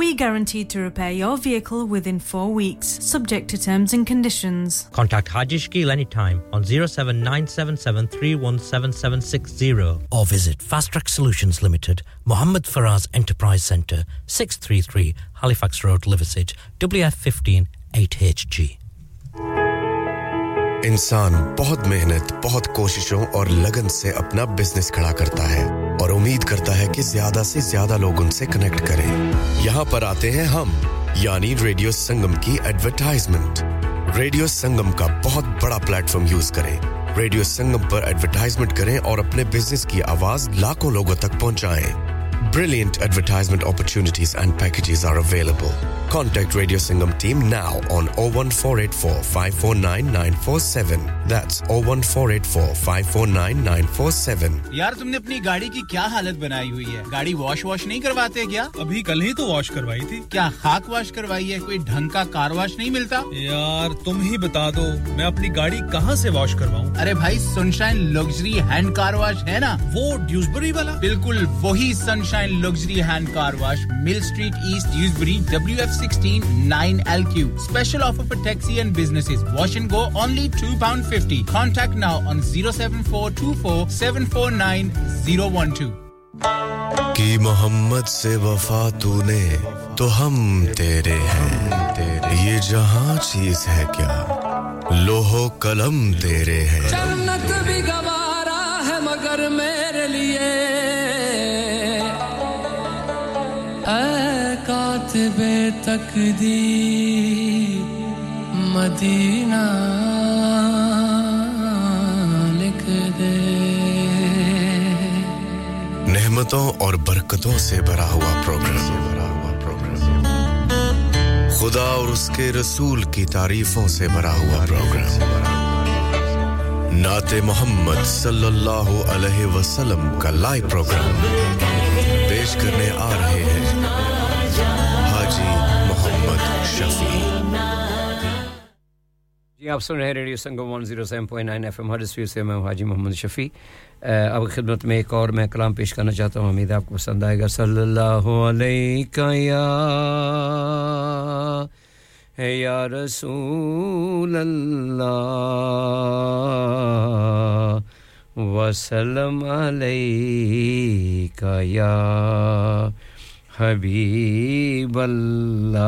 We guaranteed to repair your vehicle within four weeks, subject to terms and conditions. Contact Haji Shakil anytime on zero seven nine seven seven three one seven seven six zero or visit Fast Track Solutions Limited, Mohammed Faraz Enterprise Centre, six thirty-three Halifax Road, Liversedge, W F fifteen eight H G. इंसान बहुत मेहनत, बहुत कोशिशों और लगन से अपना business खड़ा करता है और उम्मीद करता है कि ज्यादा से ज्यादा लोग उनसे कनेक्ट करें। यहाँ पर आते हैं हम, यानी रेडियो संगम की एडवर्टाइजमेंट। रेडियो संगम का बहुत बड़ा प्लेटफॉर्म यूज करें। रेडियो संगम पर एडवर्टाइजमेंट करें और अपने बिजनेस की आवाज लाखों लोगों तक पहुंचाएं। Brilliant advertisement opportunities and packages are available. Contact Radio Sangam team now on zero one four eight four five four nine nine four seven. That's zero one four eight four five four nine nine four seven. यार तुमने अपनी गाड़ी की क्या हालत बनाई हुई है? गाड़ी वॉश वॉश नहीं करवाते क्या? अभी कल ही तो वॉश करवाई थी। क्या खाक वॉश करवाई है? कोई ढंग का कार वॉश नहीं मिलता? यार तुम ही बता दो, मैं अपनी गाड़ी कहां से वॉश करवाऊं? अरे भाई sunshine luxury hand car wash है ना? वो ड्यूसबरी वाला? बिल्कुल वही Sunshine Luxury Hand Car Wash, Mill Street East, Dewsbury, W F sixteen nine L Q. Special offer for taxi and businesses. Wash and go only two pounds fifty. Contact now on zero seven four two four seven four nine zero one two. Ki Muhammad se wafa tune, to hum tere hain. Ye jahan cheez hai kya? Loho kalam tere hain. Jannat bhi gawara hai magar mere liye. कातिबे तकदीर Medina लिख दे नेहमतों और बरकतों से भरा हुआ programme खुदा और उसके रसूल की तारीफों से भरा हुआ प्रोग्राम नाते मोहम्मद सल्लल्लाहु अलैहि वसल्लम का लाइव प्रोग्राम पेश करने आ रहे हैं हाजी मोहम्मद शफी जी आप सुन रहे हैं radio Sangam one oh seven point nine FM Huddersfield से मैं हाजी मोहम्मद शफी अब खिदमत में एक और मैं कलाम पेश करना चाहता हूं उम्मीद है आपको पसंद आएगा सल्लल्लाहु अलैका या है या रसूल अल्लाह وسلم عليك يا حبيب الله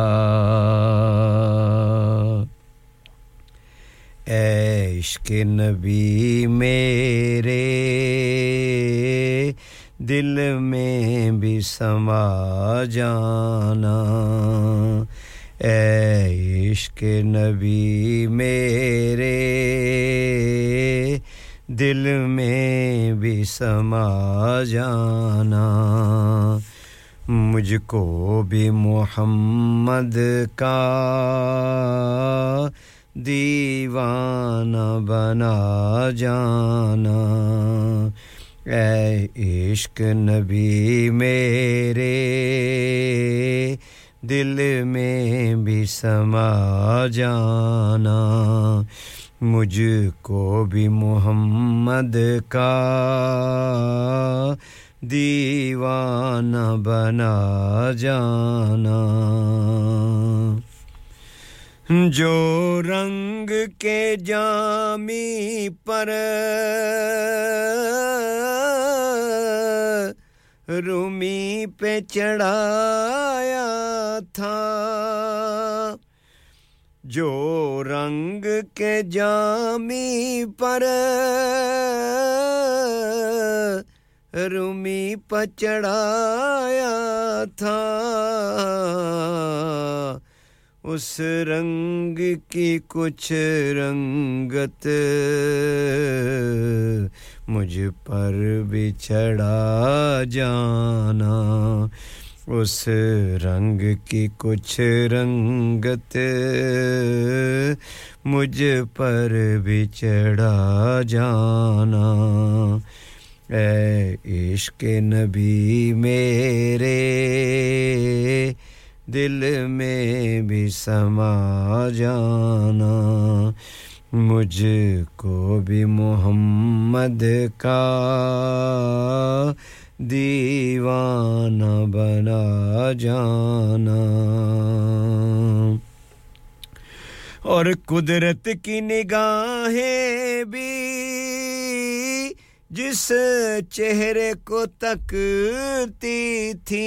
اے عشق نبی میرے دل میں بھی سما جانا اے عشق نبی میرے दिल में भी समा जाना मुझको भी मोहम्मद का दीवाना बना जाना ऐ इश्क नबी मेरे दिल में भी समा जाना मुझको भी मोहम्मद का दीवाना बना जाना जो रंग के जामी पर रूमी पे चढ़ाया था जो रंग के जामी पर रूमी पर चढ़ाया था उस रंग की कुछ रंगत मुझ पर भी चढ़ा जाना उस रंग की कुछ रंगत मुझ पर भी चढ़ा जाना ऐ इश्क़ नबी मेरे दिल में भी समा जाना मुझको भी मोहम्मद का दीवाना बना जाना और कुदरत की निगाहें भी जिस चेहरे को तकती थी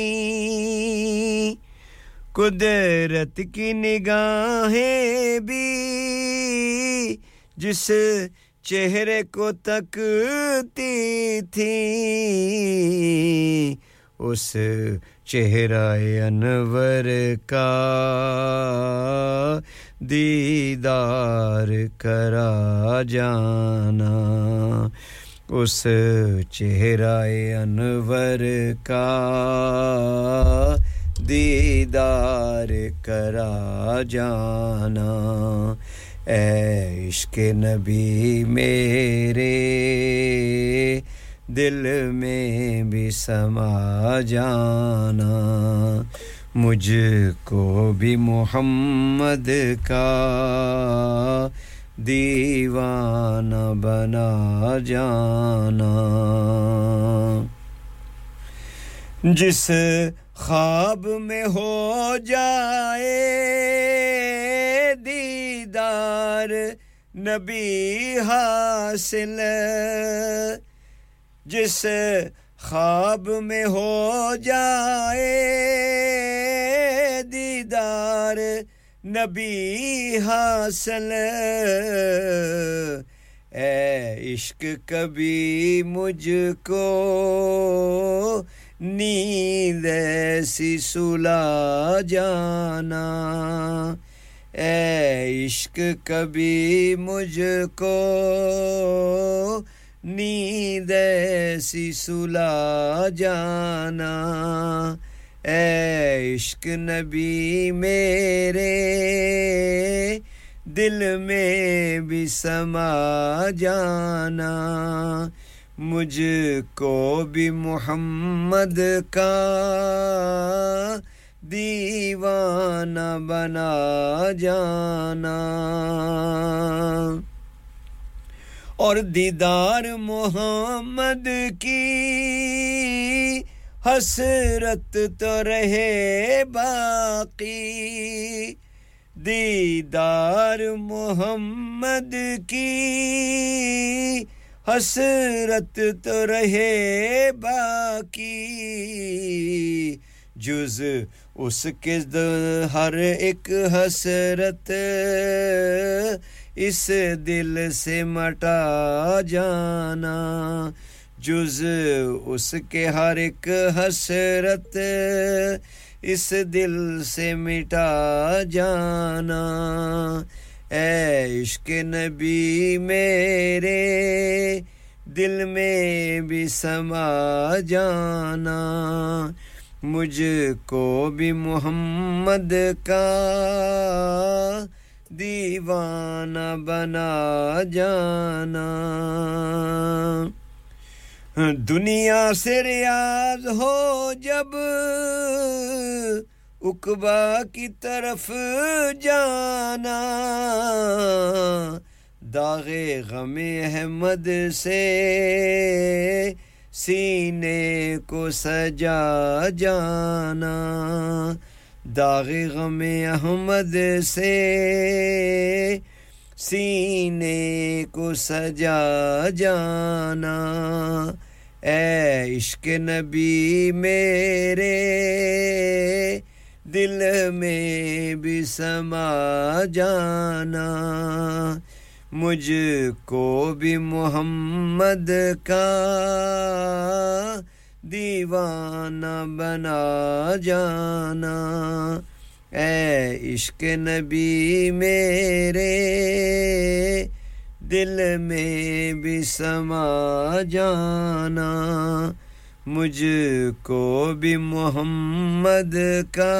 कुदरत की निगाहें भी जिस चेहरे को तकती थी उस चेहराए अनवर का दीदार करा जाना उस चेहराए अनवर का दीदार करा जाना ऐ इश्क़ नबी मेरे दिल में भी समा जाना मुझको भी मोहम्मद का दीवाना बना जाना जिस ख्वाब में हो जाए दीदार नबी हासिल जिस ख्वाब में हो जाए दीदार नबी हासिल ऐ इश्क कभी मुझको नींद ऐसी सुला जाना ऐ इश्क कभी मुझको नींद ऐसी सुला जाना ऐ इश्क नबी मेरे दिल में भी समा जाना मुझको भी मोहम्मद का दीवाना बना जाना और दीदार मोहम्मद की हसरत तो रहे बाकी दीदार मोहम्मद की हसरत तो रहे बाकी जुज़ उसके हर एक हसरत इस दिल से मटा जाना जुज़ उसके हर एक हसरत इस दिल से मिटा जाना ऐ इश्क़ नबी मेरे दिल में भी समा जाना मुझको भी मोहम्मद का दीवाना बना जाना दुनिया से रियाज हो जब उकबा की तरफ जाना दागे गमे अहमद से सीने को सजा जाना दागे गमे अहमद से सीने को सजा जाना ऐ इश्क़ नबी मेरे दिल में भी समा जाना मुझको भी मोहम्मद का दीवाना बना जाना ऐ इश्क़ नबी मेरे दिल में भी समा जाना मुझको भी मोहम्मद का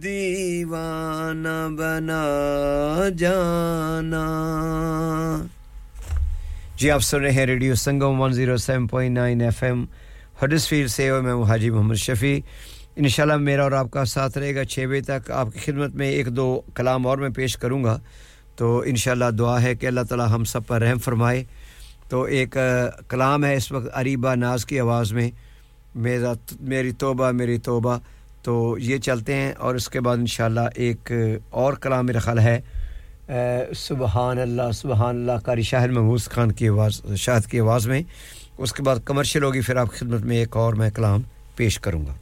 दीवाना बना जाना जी आप सुन रहे हैं radio Sangam one oh seven point nine FM Huddersfield से और मैं हाजी मोहम्मद शफी इंशाल्लाह मेरा और आपका साथ रहेगा six बजे तक आपकी खिदमत में एक दो कलाम और मैं पेश करूंगा तो इंशाल्लाह दुआ है कि अल्लाह ताला हम सब पर रहम फरमाए तो एक कलाम है इस वक्त अरीबा नाज की आवाज़ में मेरा मेरी तौबा मेरी तौबा तो ये चलते हैं और इसके बाद इंशाल्लाह एक और कलाम मेरा ख्याल है सुभान अल्लाह सुभान अल्लाह कारी शाहिर महमूद खान की आवाज़ शाहिद की आवाज़ में उसके बाद कमर्शियल होगी फिर आप खिदमत में एक और मैं कलाम पेश करूँगा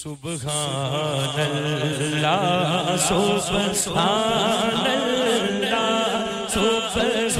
Subhanallah, Subhanallah, Subhanallah. So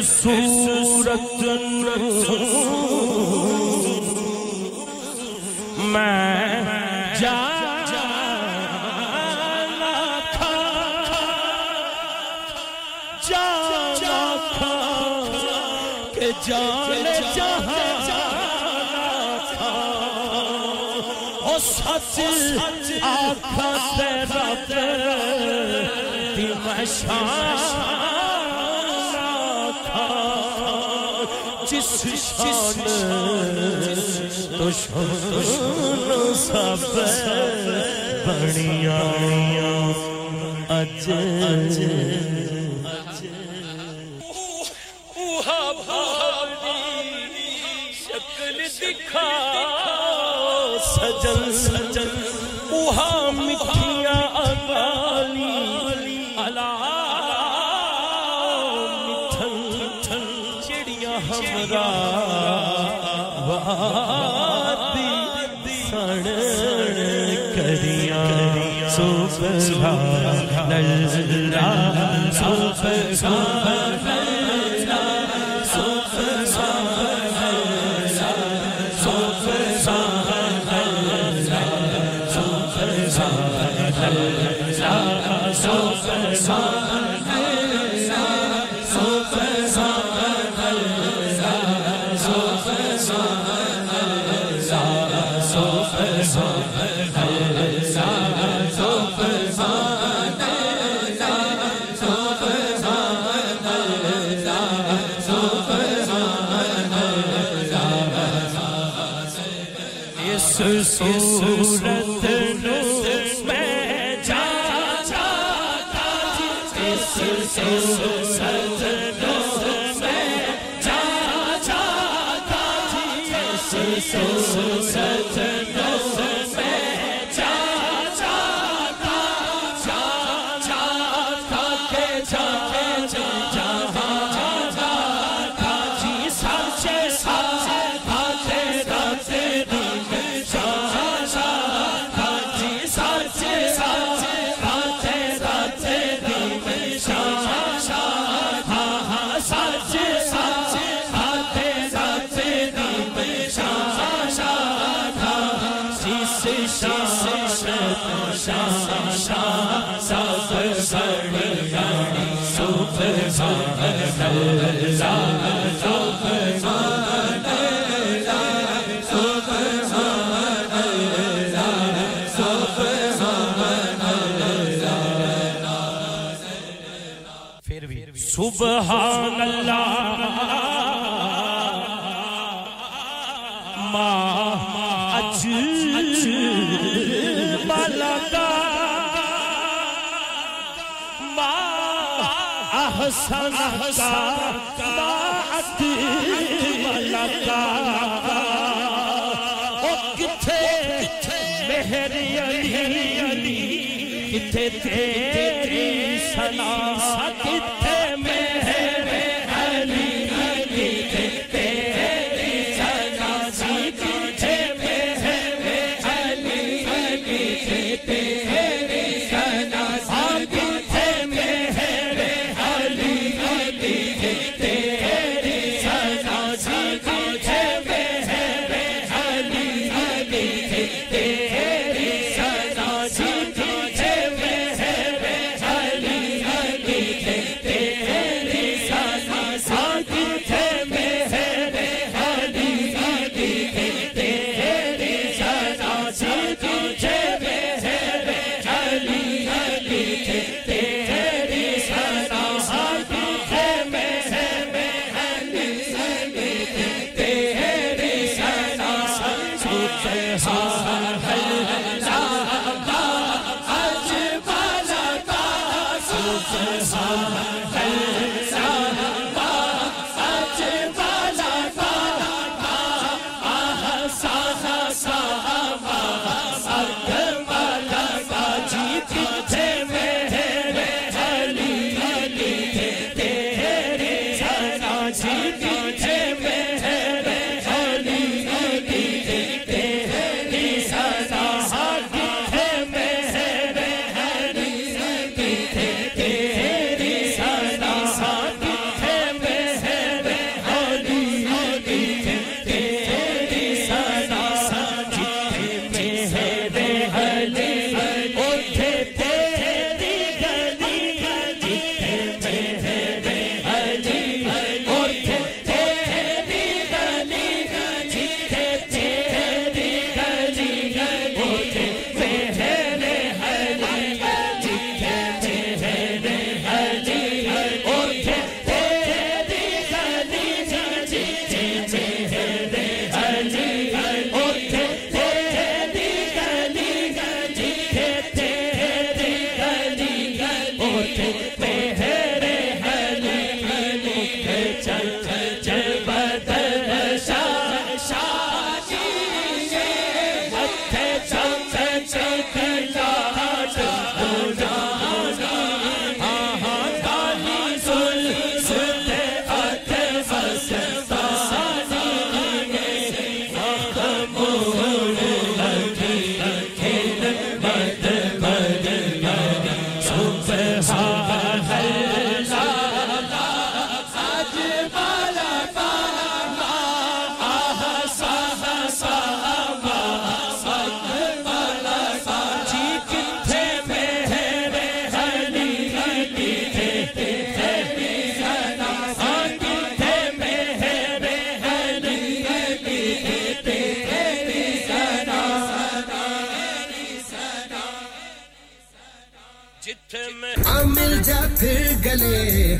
सूरत मैं जाना था जाना था के जाने जहाना था ओ सच आँखों से रात दिमाग Shishan, Dushan sab baniyan ajj. Subhan Allah ma ajj malaga ma ahsan ka daat malaga o kithe mehri ali ali kithe teri sana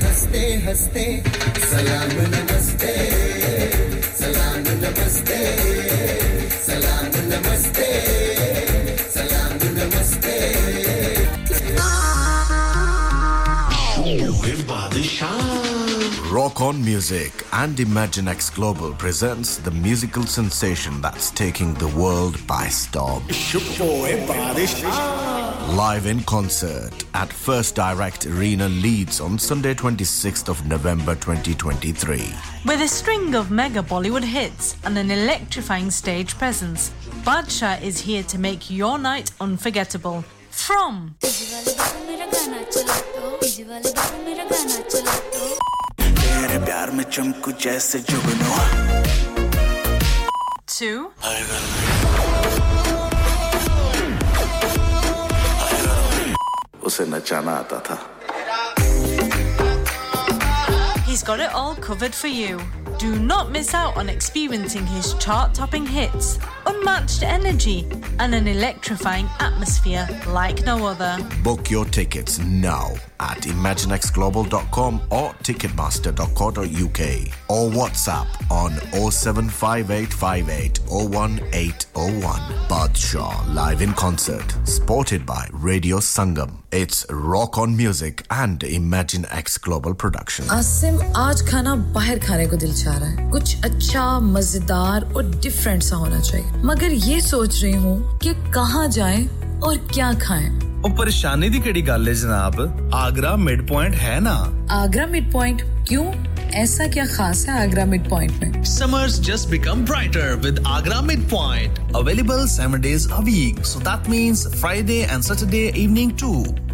हंसते हंसते सलाम नमस्ते सलाम नमस्ते सलाम नमस्ते सलाम नमस्ते Rock On Music and Imagine X Global presents the musical sensation that's taking the world by storm. Live in concert at First Direct Arena Leeds on Sunday twenty-sixth of November twenty twenty-three. With a string of mega Bollywood hits and an electrifying stage presence, Badshah is here to make your night unforgettable. From to he's got it all covered for you. Do not miss out on experiencing his chart-topping hits, unmatched energy, and an electrifying atmosphere like no other. Book your tickets now at imagine x global dot com or ticketmaster dot co dot uk or WhatsApp on oh seven five eight five eight oh one eight oh one. Badshah live in concert, supported by Radio Sangam. It's Rock On Music and Imagine X Global production. Asim, aaj khana bahar khane ko dil cha raha hai. Kuch acha, mazedar aur different sa hona chahiye. Magar ye soch rahi hu ki kahan jaye aur kya khaye. Oh, परेशानी दी केड़ी गल है जनाब Agra midpoint है ना Agra midpoint क्यों ऐसा क्या खास है आगरा मिडपॉइंट में Summers just become brighter with Agra Midpoint available seven days a week so that means Friday and Saturday evening too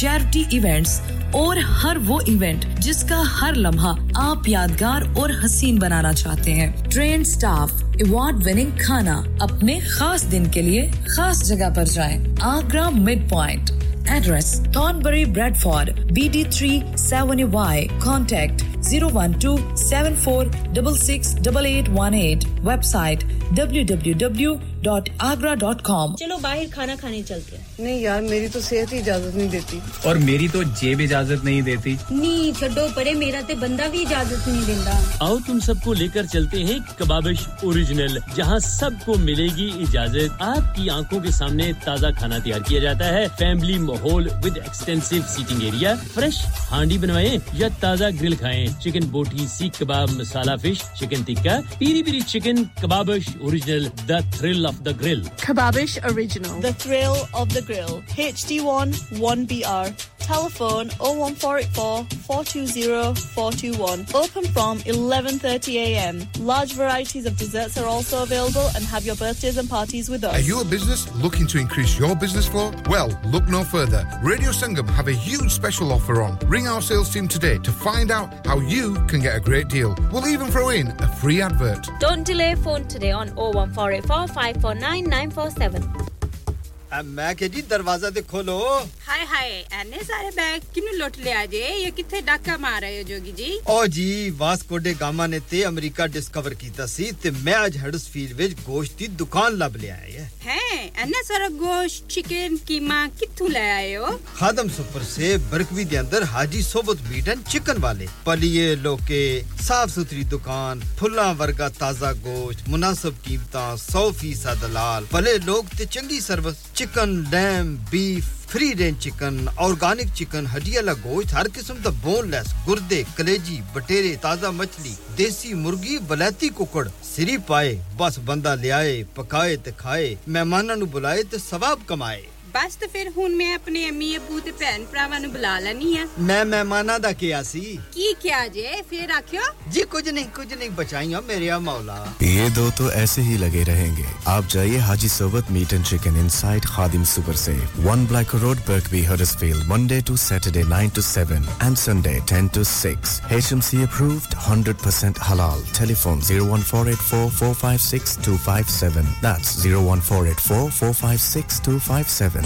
charity events aur har wo event jiska har lamha aap yaadgar aur haseen banana chahte hain trained staff award winning khana apne khaas din ke liye khaas jagah par jaye Agra Midpoint Address Thornbury Bradford B D three seven Y Contact zero one two seven four six six eight eight one eight Website w w w dot agra dot com चलो बाहर खाना खाने चलते हैं नहीं यार मेरी तो सेहत ही इजाजत नहीं देती और मेरी तो जेब इजाजत नहीं देती नहीं छोड़ो परे मेरा ते बंदा भी इजाजत नहीं देता आओ तुम सबको लेकर चलते हैं कबाबिश ओरिजिनल जहां सबको मिलेगी इजाजत आपकी आंखों के सामने ताजा खाना तैयार किया जाता है फैमिली माहौल with extensive seating area fresh handi बनवाएं या ताजा ग्रिल खाएं chicken boti seekh kebab masala fish chicken tikka peri peri chicken Kababish Original, the thrill of the grill. Kababish Original, the thrill of the grill. H D one one B R. Telephone oh one four eight four four two zero four two one. Open from eleven thirty a m. Large varieties of desserts are also available and have your birthdays and parties with us. Are you a business looking to increase your business flow? Well, look no further. Radio Sangam have a huge special offer on. Ring our sales team today to find out how you can get a great deal. We'll even throw in a free advert. Don't delay, phone today on oh one four eight four five four nine nine four seven. मैं कह जी दरवाजा दे खोलो हाय हाय एने सारे bag किनु लुट ले आजे ये किथे डाका मार रहे हो जोगी जी ओ जी वास्को डे गामा ने ते अमेरिका डिस्कवर कीता सी ते मैं आज हडर्सफील्ड विच गोश्त दी दुकान लभ ले आए है हैं एने सारा गोश्त चिकन कीमा किथु ले आए हो खादम सुपरसेव बरकवी दे अंदर हाजी सोबत मीट एंड चिकन वाले पलिए लोके साफ सुथरी दुकान फुल्ला वर्गा ताजा गोश्त मुनासिब कीमतां सौ फीसद दलाल भले लोग ते चंगी service Chicken, lamb, beef, free range chicken, organic chicken, हड्डी वाला गोश्त, हर किस्म दा boneless, गुर्दे, कलेजी, बटेरे, ताजा मछली, देसी मुर्गी, बलाती कुकड़, सिरी पाए, बस बंदा ले आए, पकाए ते खाए, मेहमानां नु बुलाए ते सवाब कमाए। बस तो फिर हुन मैं अपने अम्मी अब्बू ते भैन भरावां नु बुला लैनी है मैं मेहमानां दा किया सी की किया जे फिर आखियो जी कुछ नहीं कुछ नहीं बचाइयो मेरेया मौला ये दो तो ऐसे ही लगे रहेंगे आप जाइए Haji Sobat meat and chicken inside Khadim Supersave one Black Road Birkby Huddersfield Monday to Saturday nine to seven and Sunday ten to six HMC approved one hundred percent halal telephone zero one four eight four four five six two five seven that's zero one four eight four four five six two five seven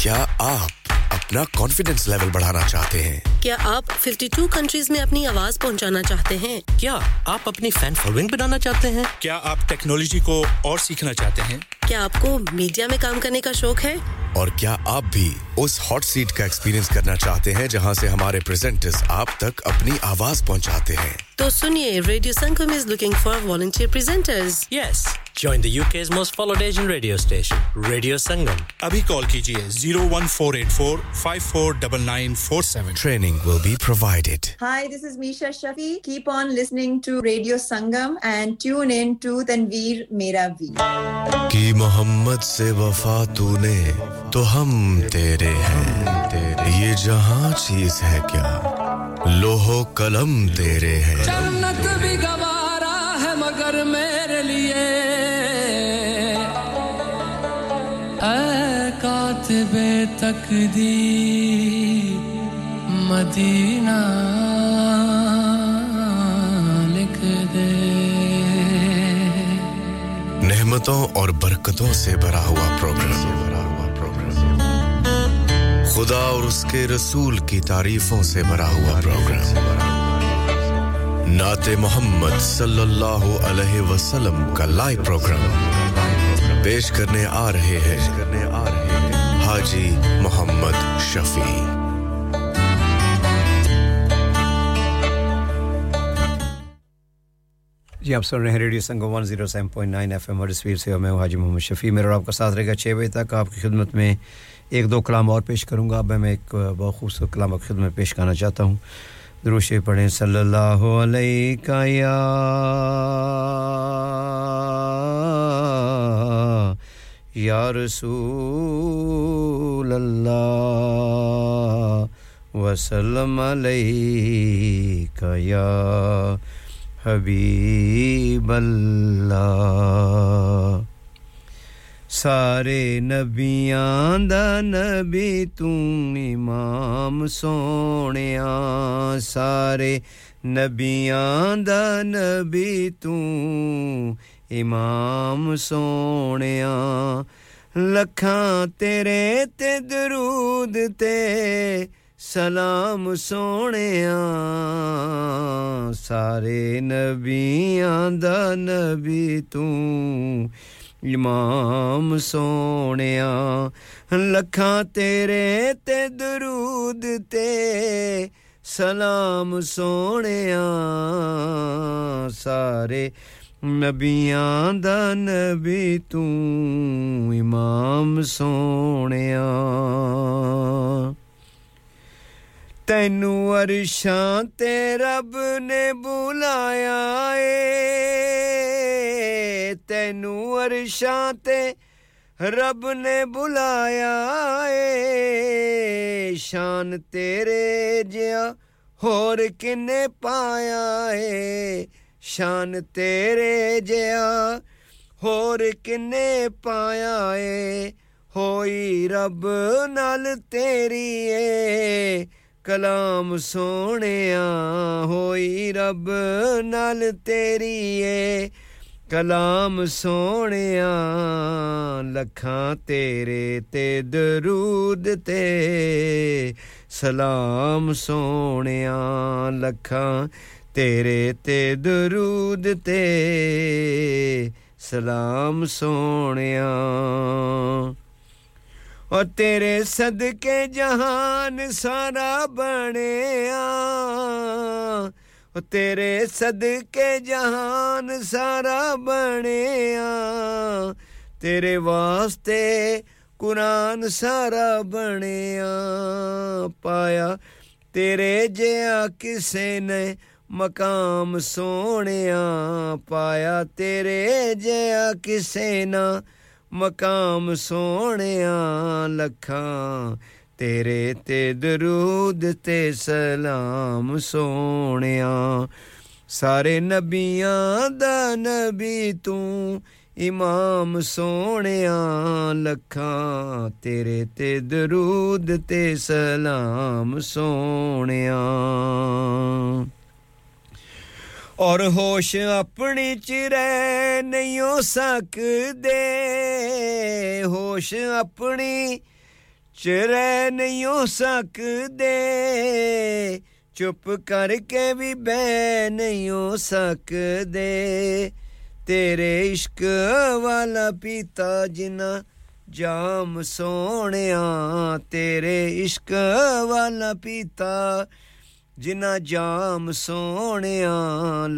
क्या आप अपना confidence level बढ़ाना चाहते हैं क्या आप fifty-two countries में अपनी आवाज पहुंचाना चाहते हैं क्या आप अपनी फैन फॉलोइंग बनाना चाहते हैं क्या आप टेक्नोलॉजी को और सीखना चाहते हैं क्या आपको मीडिया में काम करने का शौक है और क्या आप भी उस हॉट सीट का एक्सपीरियंस करना चाहते हैं जहां से हमारे प्रेजेंटर्स आप तक अपनी आवाज पहुंचाते हैं तो सुनिए radio Sangam is looking for volunteer presenters yes Join the UK's most followed Asian radio station, Radio Sangam. Abhi call kijiye zero one four eight four five four nine nine four seven. Training will be provided. Hi, this is Misha Shafi. Keep on listening to Radio Sangam and tune in to Tanveer Mera Veer. Ki Muhammad se wafa tune, to hum tere hain. Ye jahan cheez hai kya? Loho kalam tere hain. Jannat bhi gawara hai magar mere liye. कातिबे तकदीर Medina लिख दे नेहमतों और बरकतों से भरा हुआ programme खुदा और उसके रसूल की तारीफों से भरा हुआ प्रोग्राम नाते मोहम्मद सल्लल्लाहु अलैहि वसल्लम का लाइव प्रोग्राम पेश करने आ रहे हैं हाजी मोहम्मद शफी जी आप सुन रहे हैं radio Sangam one oh seven point nine FM Huddersfield से मैं हाजी मोहम्मद शफी मेरा और आपका साथ रहेगा छह बजे तक आपकी खिदमत में एक दो कलाम और पेश करूंगा अब मैं एक बहुत खूबसूरत कलाम आपकी खिदमत में पेश करना चाहता हूं दुरूद शरीफ पढ़ें सल्लल्लाहु अलैका या या रसूल अल्लाह वसल्लम अलैका या हबीब अल्लाह सारे नबियां दा नबी तू इमाम सोनिया सारे नबियां दा नबी तू इमाम सोनिया लखां तेरे ते दरूद ते सलाम सोनिया सारे नबियां दा नबी तू इमाम सोनिया लखां तेरे ते दरूद ते सलाम सोनिया सारे नबियां दा नबी तू इमाम सोनिया तैनू अरशां ते रब ने बुलाया ए तैनू अरशां ते रब ने बुलाया ए शान तेरे जिया होर किने पाया ए शान तेरे जया होर किने पाया ए होई रब नाल तेरी ए कलाम सोनिया होई रब नाल तेरी ए कलाम सोनिया लखां तेरे ते दरूद ते सलाम सोनिया लखां तेरे ते दरूद ते सलाम सोनिया ओ तेरे सदके जहान सारा बनेया ओ तेरे सदके जहान सारा बनेया तेरे वास्ते कुरान सारा बनेया पाया तेरे जिया किसे ने मकाम सोनिया पाया तेरे जिया किसे ना मकाम सोनिया लखां तेरे ते दरूद ते सलाम सोनिया सारे नबियां दा नबी तू इमाम सोनिया लखां तेरे ते दरूद ते सलाम सोनिया और होश अपनी चिरे नहीं हो सकदे होश अपनी चिरे नहीं हो सकदे चुप करके भी बह नहीं हो सकदे तेरे इश्क वाला पीता जिना जाम सोनिया तेरे इश्क वाला पीता जिना जाम सोनिया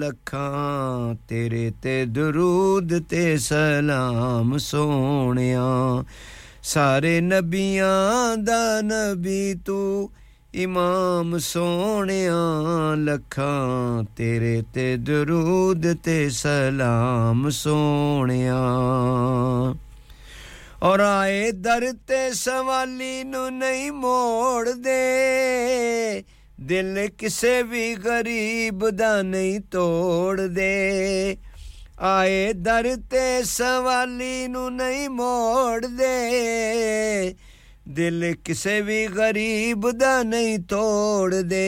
लखां तेरे ते दरूद ते सलाम सोनिया सारे नबियां दा नबी तू इमाम सोनिया लखां तेरे ते दरूद ते सलाम सोनिया और आए दर ते सवाली नु नहीं मोड़ दे दिल किसे भी गरीब दा नहीं तोड़ दे आए दर ते सवाली नु नहीं मोड़ दे दिल किसे भी गरीब दा नहीं तोड़ दे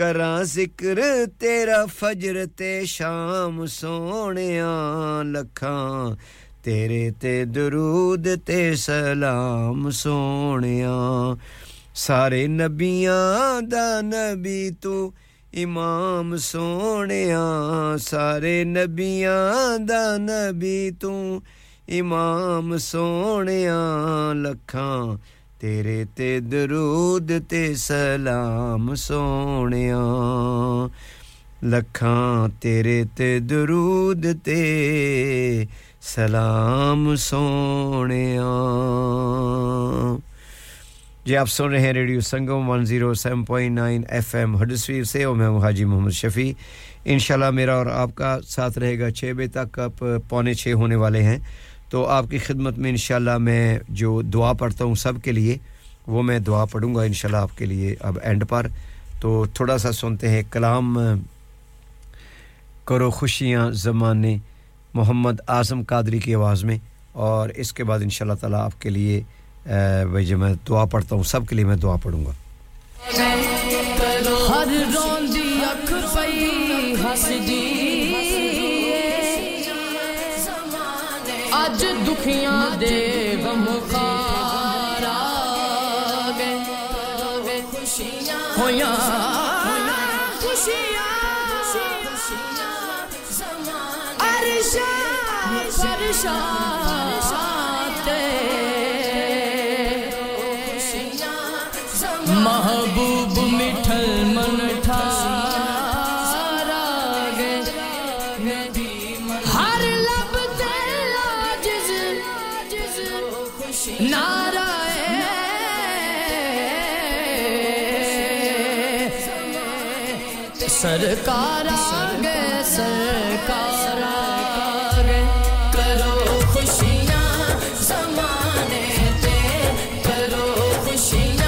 करा जिक्र तेरा फजर ते शाम सोनिया लखां तेरे ते दरूद ते सलाम सोनिया सारे नबियां दा नबी तू इमाम सोनिया सारे नबियां दा नबी तू इमाम सोनिया लखां तेरे ते दरूद ते सलाम सोनिया लखां तेरे ते दरूद ते सलाम सोनिया जी आप सुन रहे हैं radio Sangam one oh seven point nine FM हडसवी से और मैं हूं हाजी मोहम्मद शफी इंशाल्लाह मेरा और आपका साथ रहेगा six बजे तक आप पौने six होने वाले हैं तो आपकी खिदमत में इंशाल्लाह मैं जो दुआ पढ़ता हूं सब के लिए वो मैं दुआ पढ़ूंगा इंशाल्लाह आपके लिए अब एंड पर तो थोड़ा सा सुनते हैं कलाम करो खुशियां ज़माने मोहम्मद आजम कादरी की आवाज़ में और इसके बाद इंशाल्लाह ताला आपके लिए भाई जी मैं दुआ पढ़ता हूं सब के लिए मैं दुआ पढ़ूंगा हर रोंदी अख पई हसदी आज दुखियां दे गम खारा गए खुशियां होया खुशियां खुशियां जमाने अरशा फरशा महबूब मिठल मन ठारा गए हर लब ते लाजिज नारा सरकार आ गए सरकार आ गए करो खुशियां ज़माने ते करो खुशियां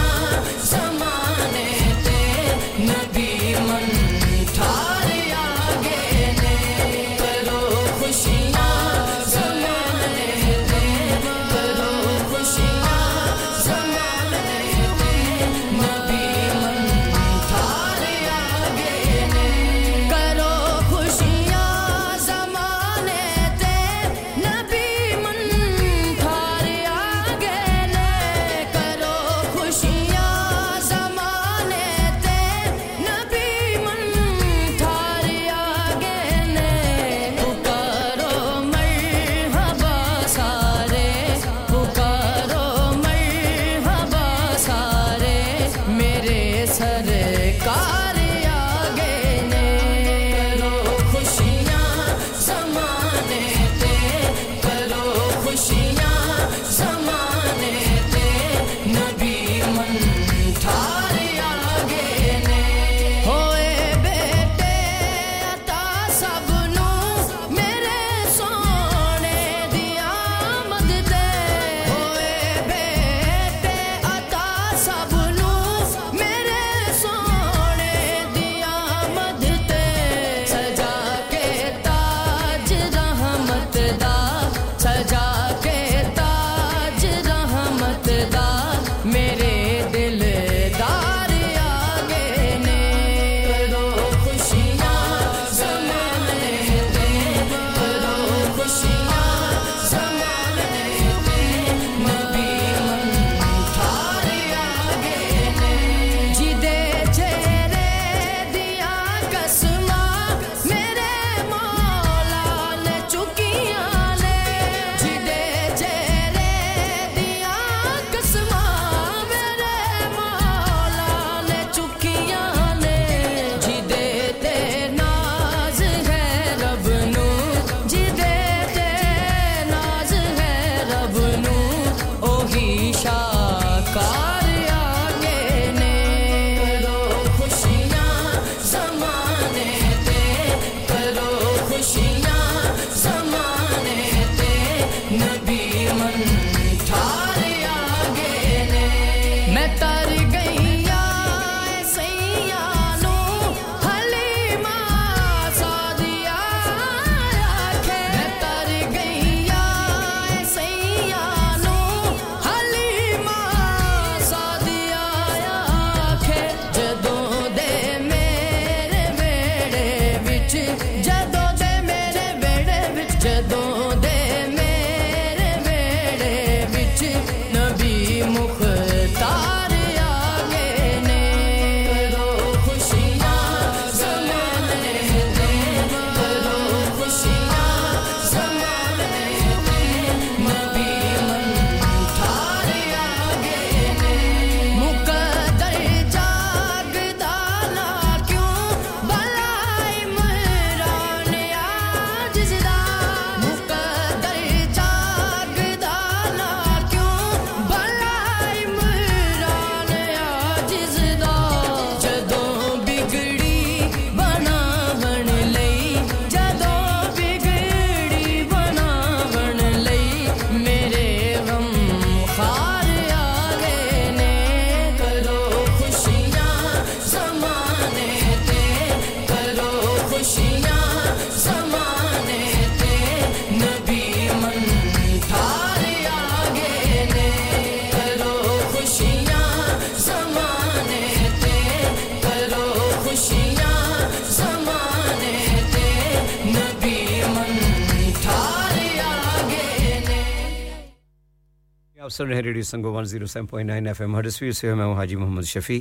आप सुन रहे हैं radio Sangam one oh seven point nine FM Huddersfield से मैं हाजी मोहम्मद शफी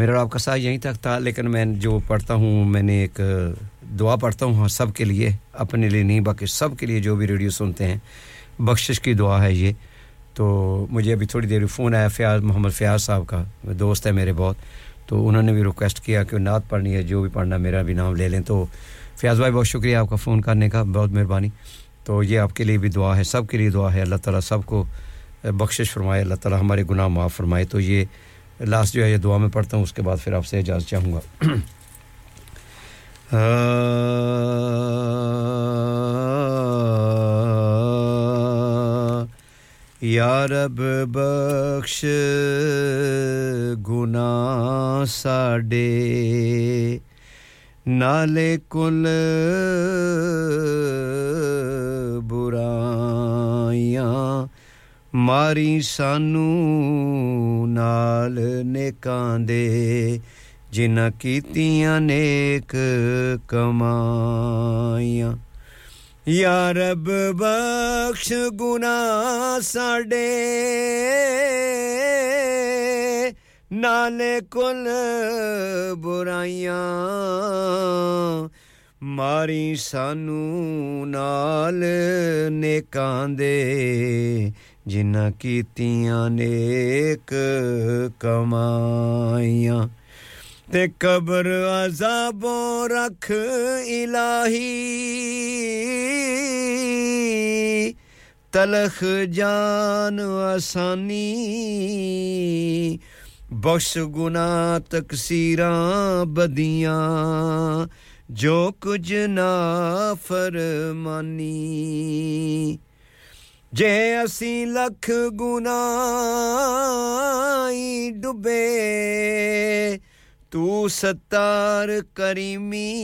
मेरा आपका साथ यहीं तक था लेकिन मैं जो पढ़ता हूं मैंने एक दुआ पढ़ता हूं सब के लिए अपने लिए नहीं बाकी सब के लिए जो भी रेडियो सुनते हैं बख्शिश की दुआ है ये तो मुझे अभी थोड़ी देर फोन आया फयाज मोहम्मद फयाज साहब का दोस्त है मेरे बहुत तो उन्होंने भी रिक्वेस्ट किया कि नात पढ़नी है जो भी पढ़ना मेरा भी नाम ले लें तो फयाज भाई बहुत शुक्रिया आपका फोन करने का बहुत मेहरबानी तो ये आपके लिए भी दुआ है सब के लिए दुआ है अल्लाह ताला सबको बख्शिश फरमाए अल्लाह ताला हमारे गुनाह माफ फरमाए तो ये लास्ट जो है ये दुआ में पढ़ता हूं उसके बाद फिर आपसे इजाजत चाहूंगा या रब बख्श गुनाह साडे नाले कुल बुराइयां मारी सानू नाल नेकां दे जिन्हां कीतियां नेक कमाइयां या रब बख्श गुनाह साडे नाले कुल बुराइयां मारी सानू नाल नेकां दे जिन्हां कीतियां नेक कमाइयां ते कब्र अज़ाबों रख इलाही तलख जान आसानी बख्श गुनाह तकसीरां बदियां जो कुछ ना फरमानी जे असी लख गुनाही डुबे तू सत्तार करीमी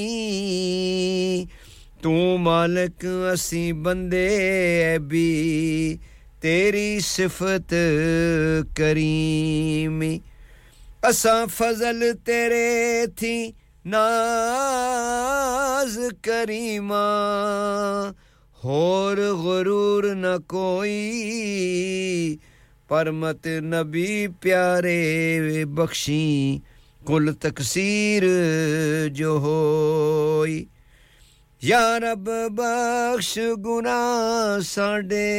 तू मालिक असी बंदे भी तेरी सिफत करीमी असा फजल तेरे थी नाज करीमा होर गुरूर न कोई परमत नबी प्यारे बख्शी कुल तकसीर जो होई या रब बख्श गुनाह साडे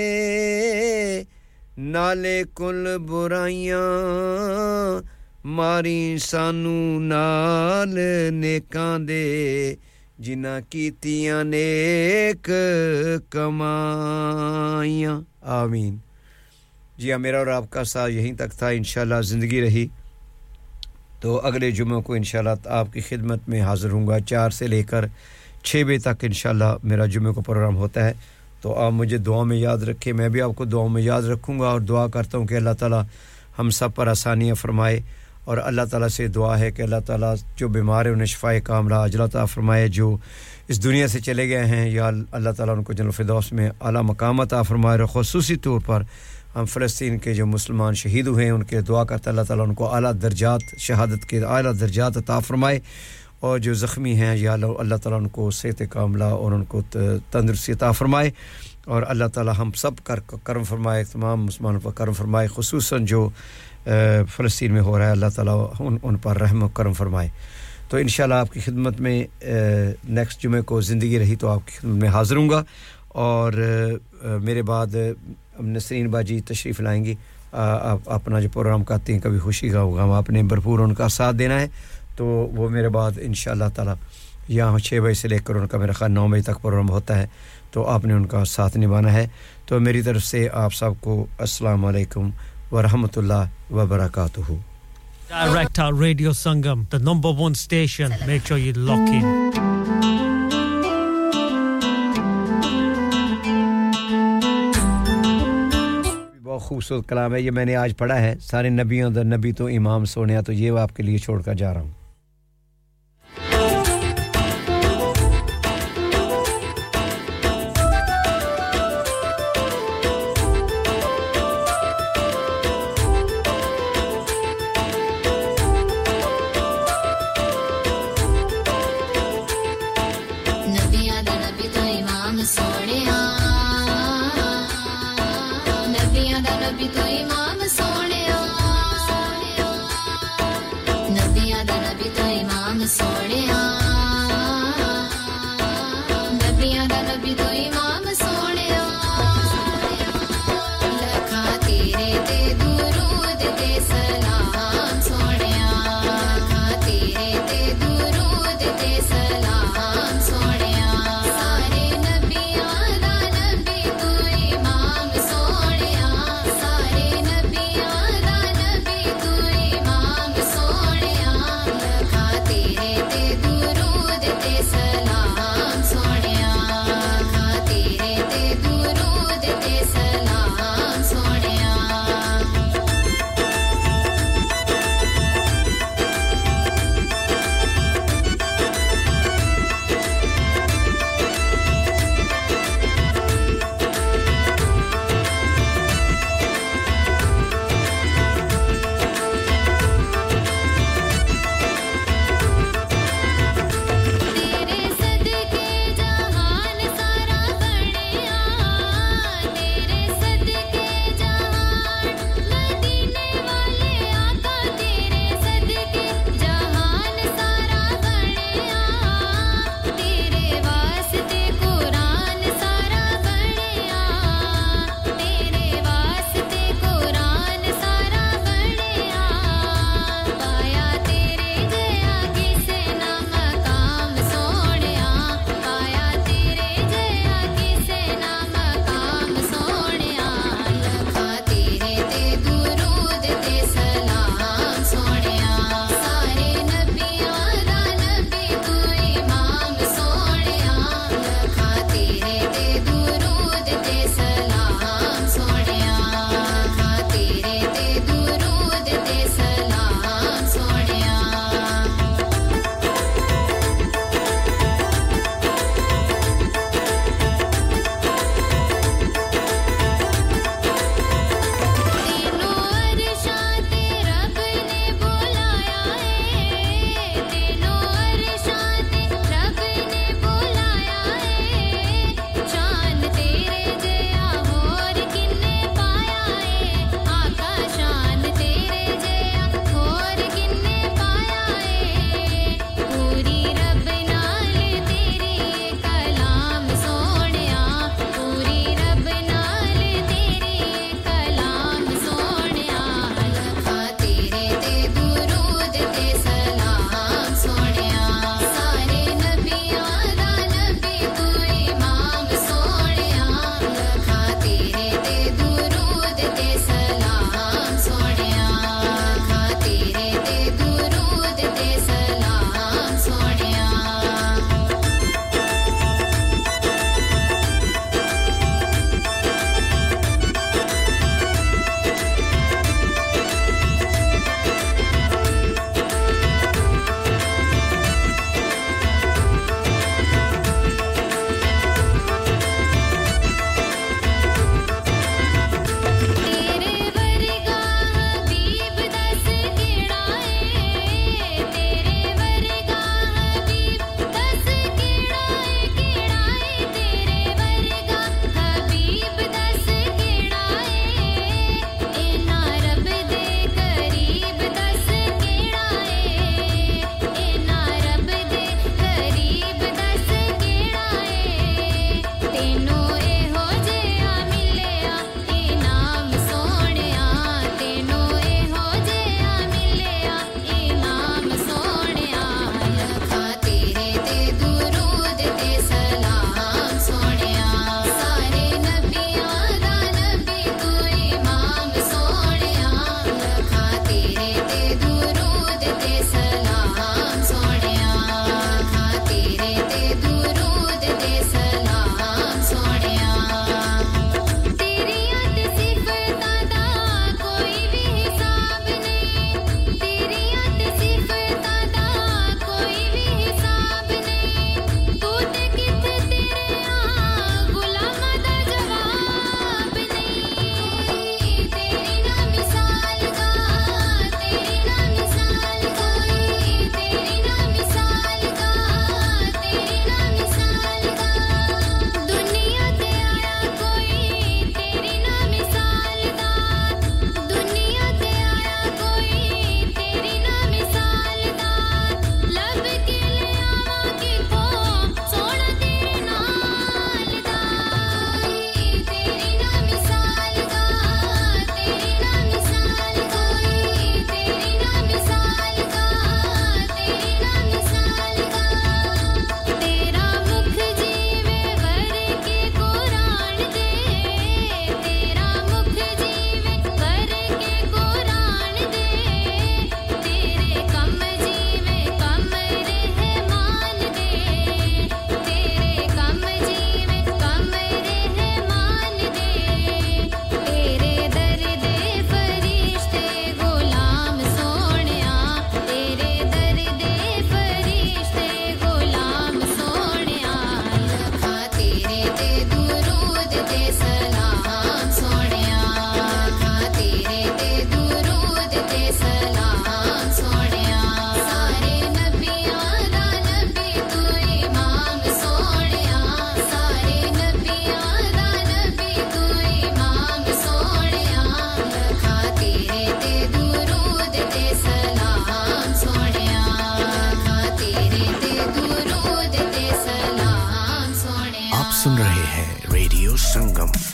नाले कुल बुराइयां मारी सानू नाल नेकां दे जिन्हां कीतियां नेक कमाइयां आमीन जी मेरा और आपका साथ यहीं तक था इंशाल्लाह जिंदगी रही तो अगले जुम्मे को इंशाल्लाह आपकी खिदमत में हाजिर होऊंगा चार से लेकर छह बजे तक इंशाल्लाह मेरा जुम्मे को प्रोग्राम होता है तो आप मुझे दुआ में याद रखें मैं भी आपको दुआ में याद रखूंगा और दुआ करता हूं कि अल्लाह ताला हम सब पर आसानियां फरमाए और अल्लाह ताला से दुआ है कि अल्लाह ताला जो बीमार हैं उन्हें शिफाए कामला अजल अता फरमाए जो इस दुनिया से चले गए हैं या अल्लाह ताला उनको जन्नत फिरदौस में आला मकाम अता फरमाए और ख़ुसूसी तौर पर हम फ़लस्तीन के जो मुसलमान शहीद हुए हैं उनके दुआ करते अल्लाह ताला उनको आला दर्जात शहादत के आला दर्जात अता फरमाए और जो ज़ख्मी हैं या अल्लाह ताला उनको सेहत कामला और उनको तंदुरुस्ती अता फरमाए और अल्लाह ताला हम सब कर करम फरमाए तमाम मुसलमानों पर करम फरमाए ख़ुसूसन जो फ़लस्तीन में हो रहा है अल्लाह ताला उन उन पर रहम और करम फरमाए तो इंशाल्लाह आपकी खिदमत में नेक्स्ट जुमे को ज़िंदगी रही तो आपकी खिदमत में हाज़िर हूँगा और आ, मेरे बाद नसरीन बाजी तशरीफ़ लाएंगी आप अपना जो प्रोग्राम करती हैं कभी खुशी का होगा हम आपने भरपूर उनका साथ देना है तो वो मेरे बाद इंशाल्लाह ताला यहाँ छः बजे से लेकर उनका मेरा ख्याल नौ बजे तक प्रोग्राम होता है तो आपने उनका साथ निभाना है तो मेरी तरफ से आप सबको अस्सलाम वालेकुम व रहमतुल्लाह व बरकातहू Direct our Radio Sangam, the number one station. Make sure you lock in. खूबसूरत कलाम है ये मैंने आज पढ़ा है सारे नबियों दर नबी तो इमाम सोनिया तो ये आपके लिए छोड़कर जा रहा हूं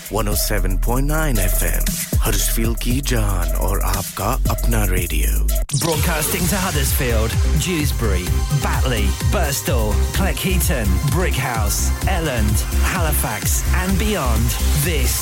one oh seven point nine F M, Huddersfield Ki Jaan aur Aapka Apna Radio. Broadcasting to Huddersfield, Dewsbury, Batley, Birstall, Cleckheaton, Brickhouse, Elland, Halifax and beyond. This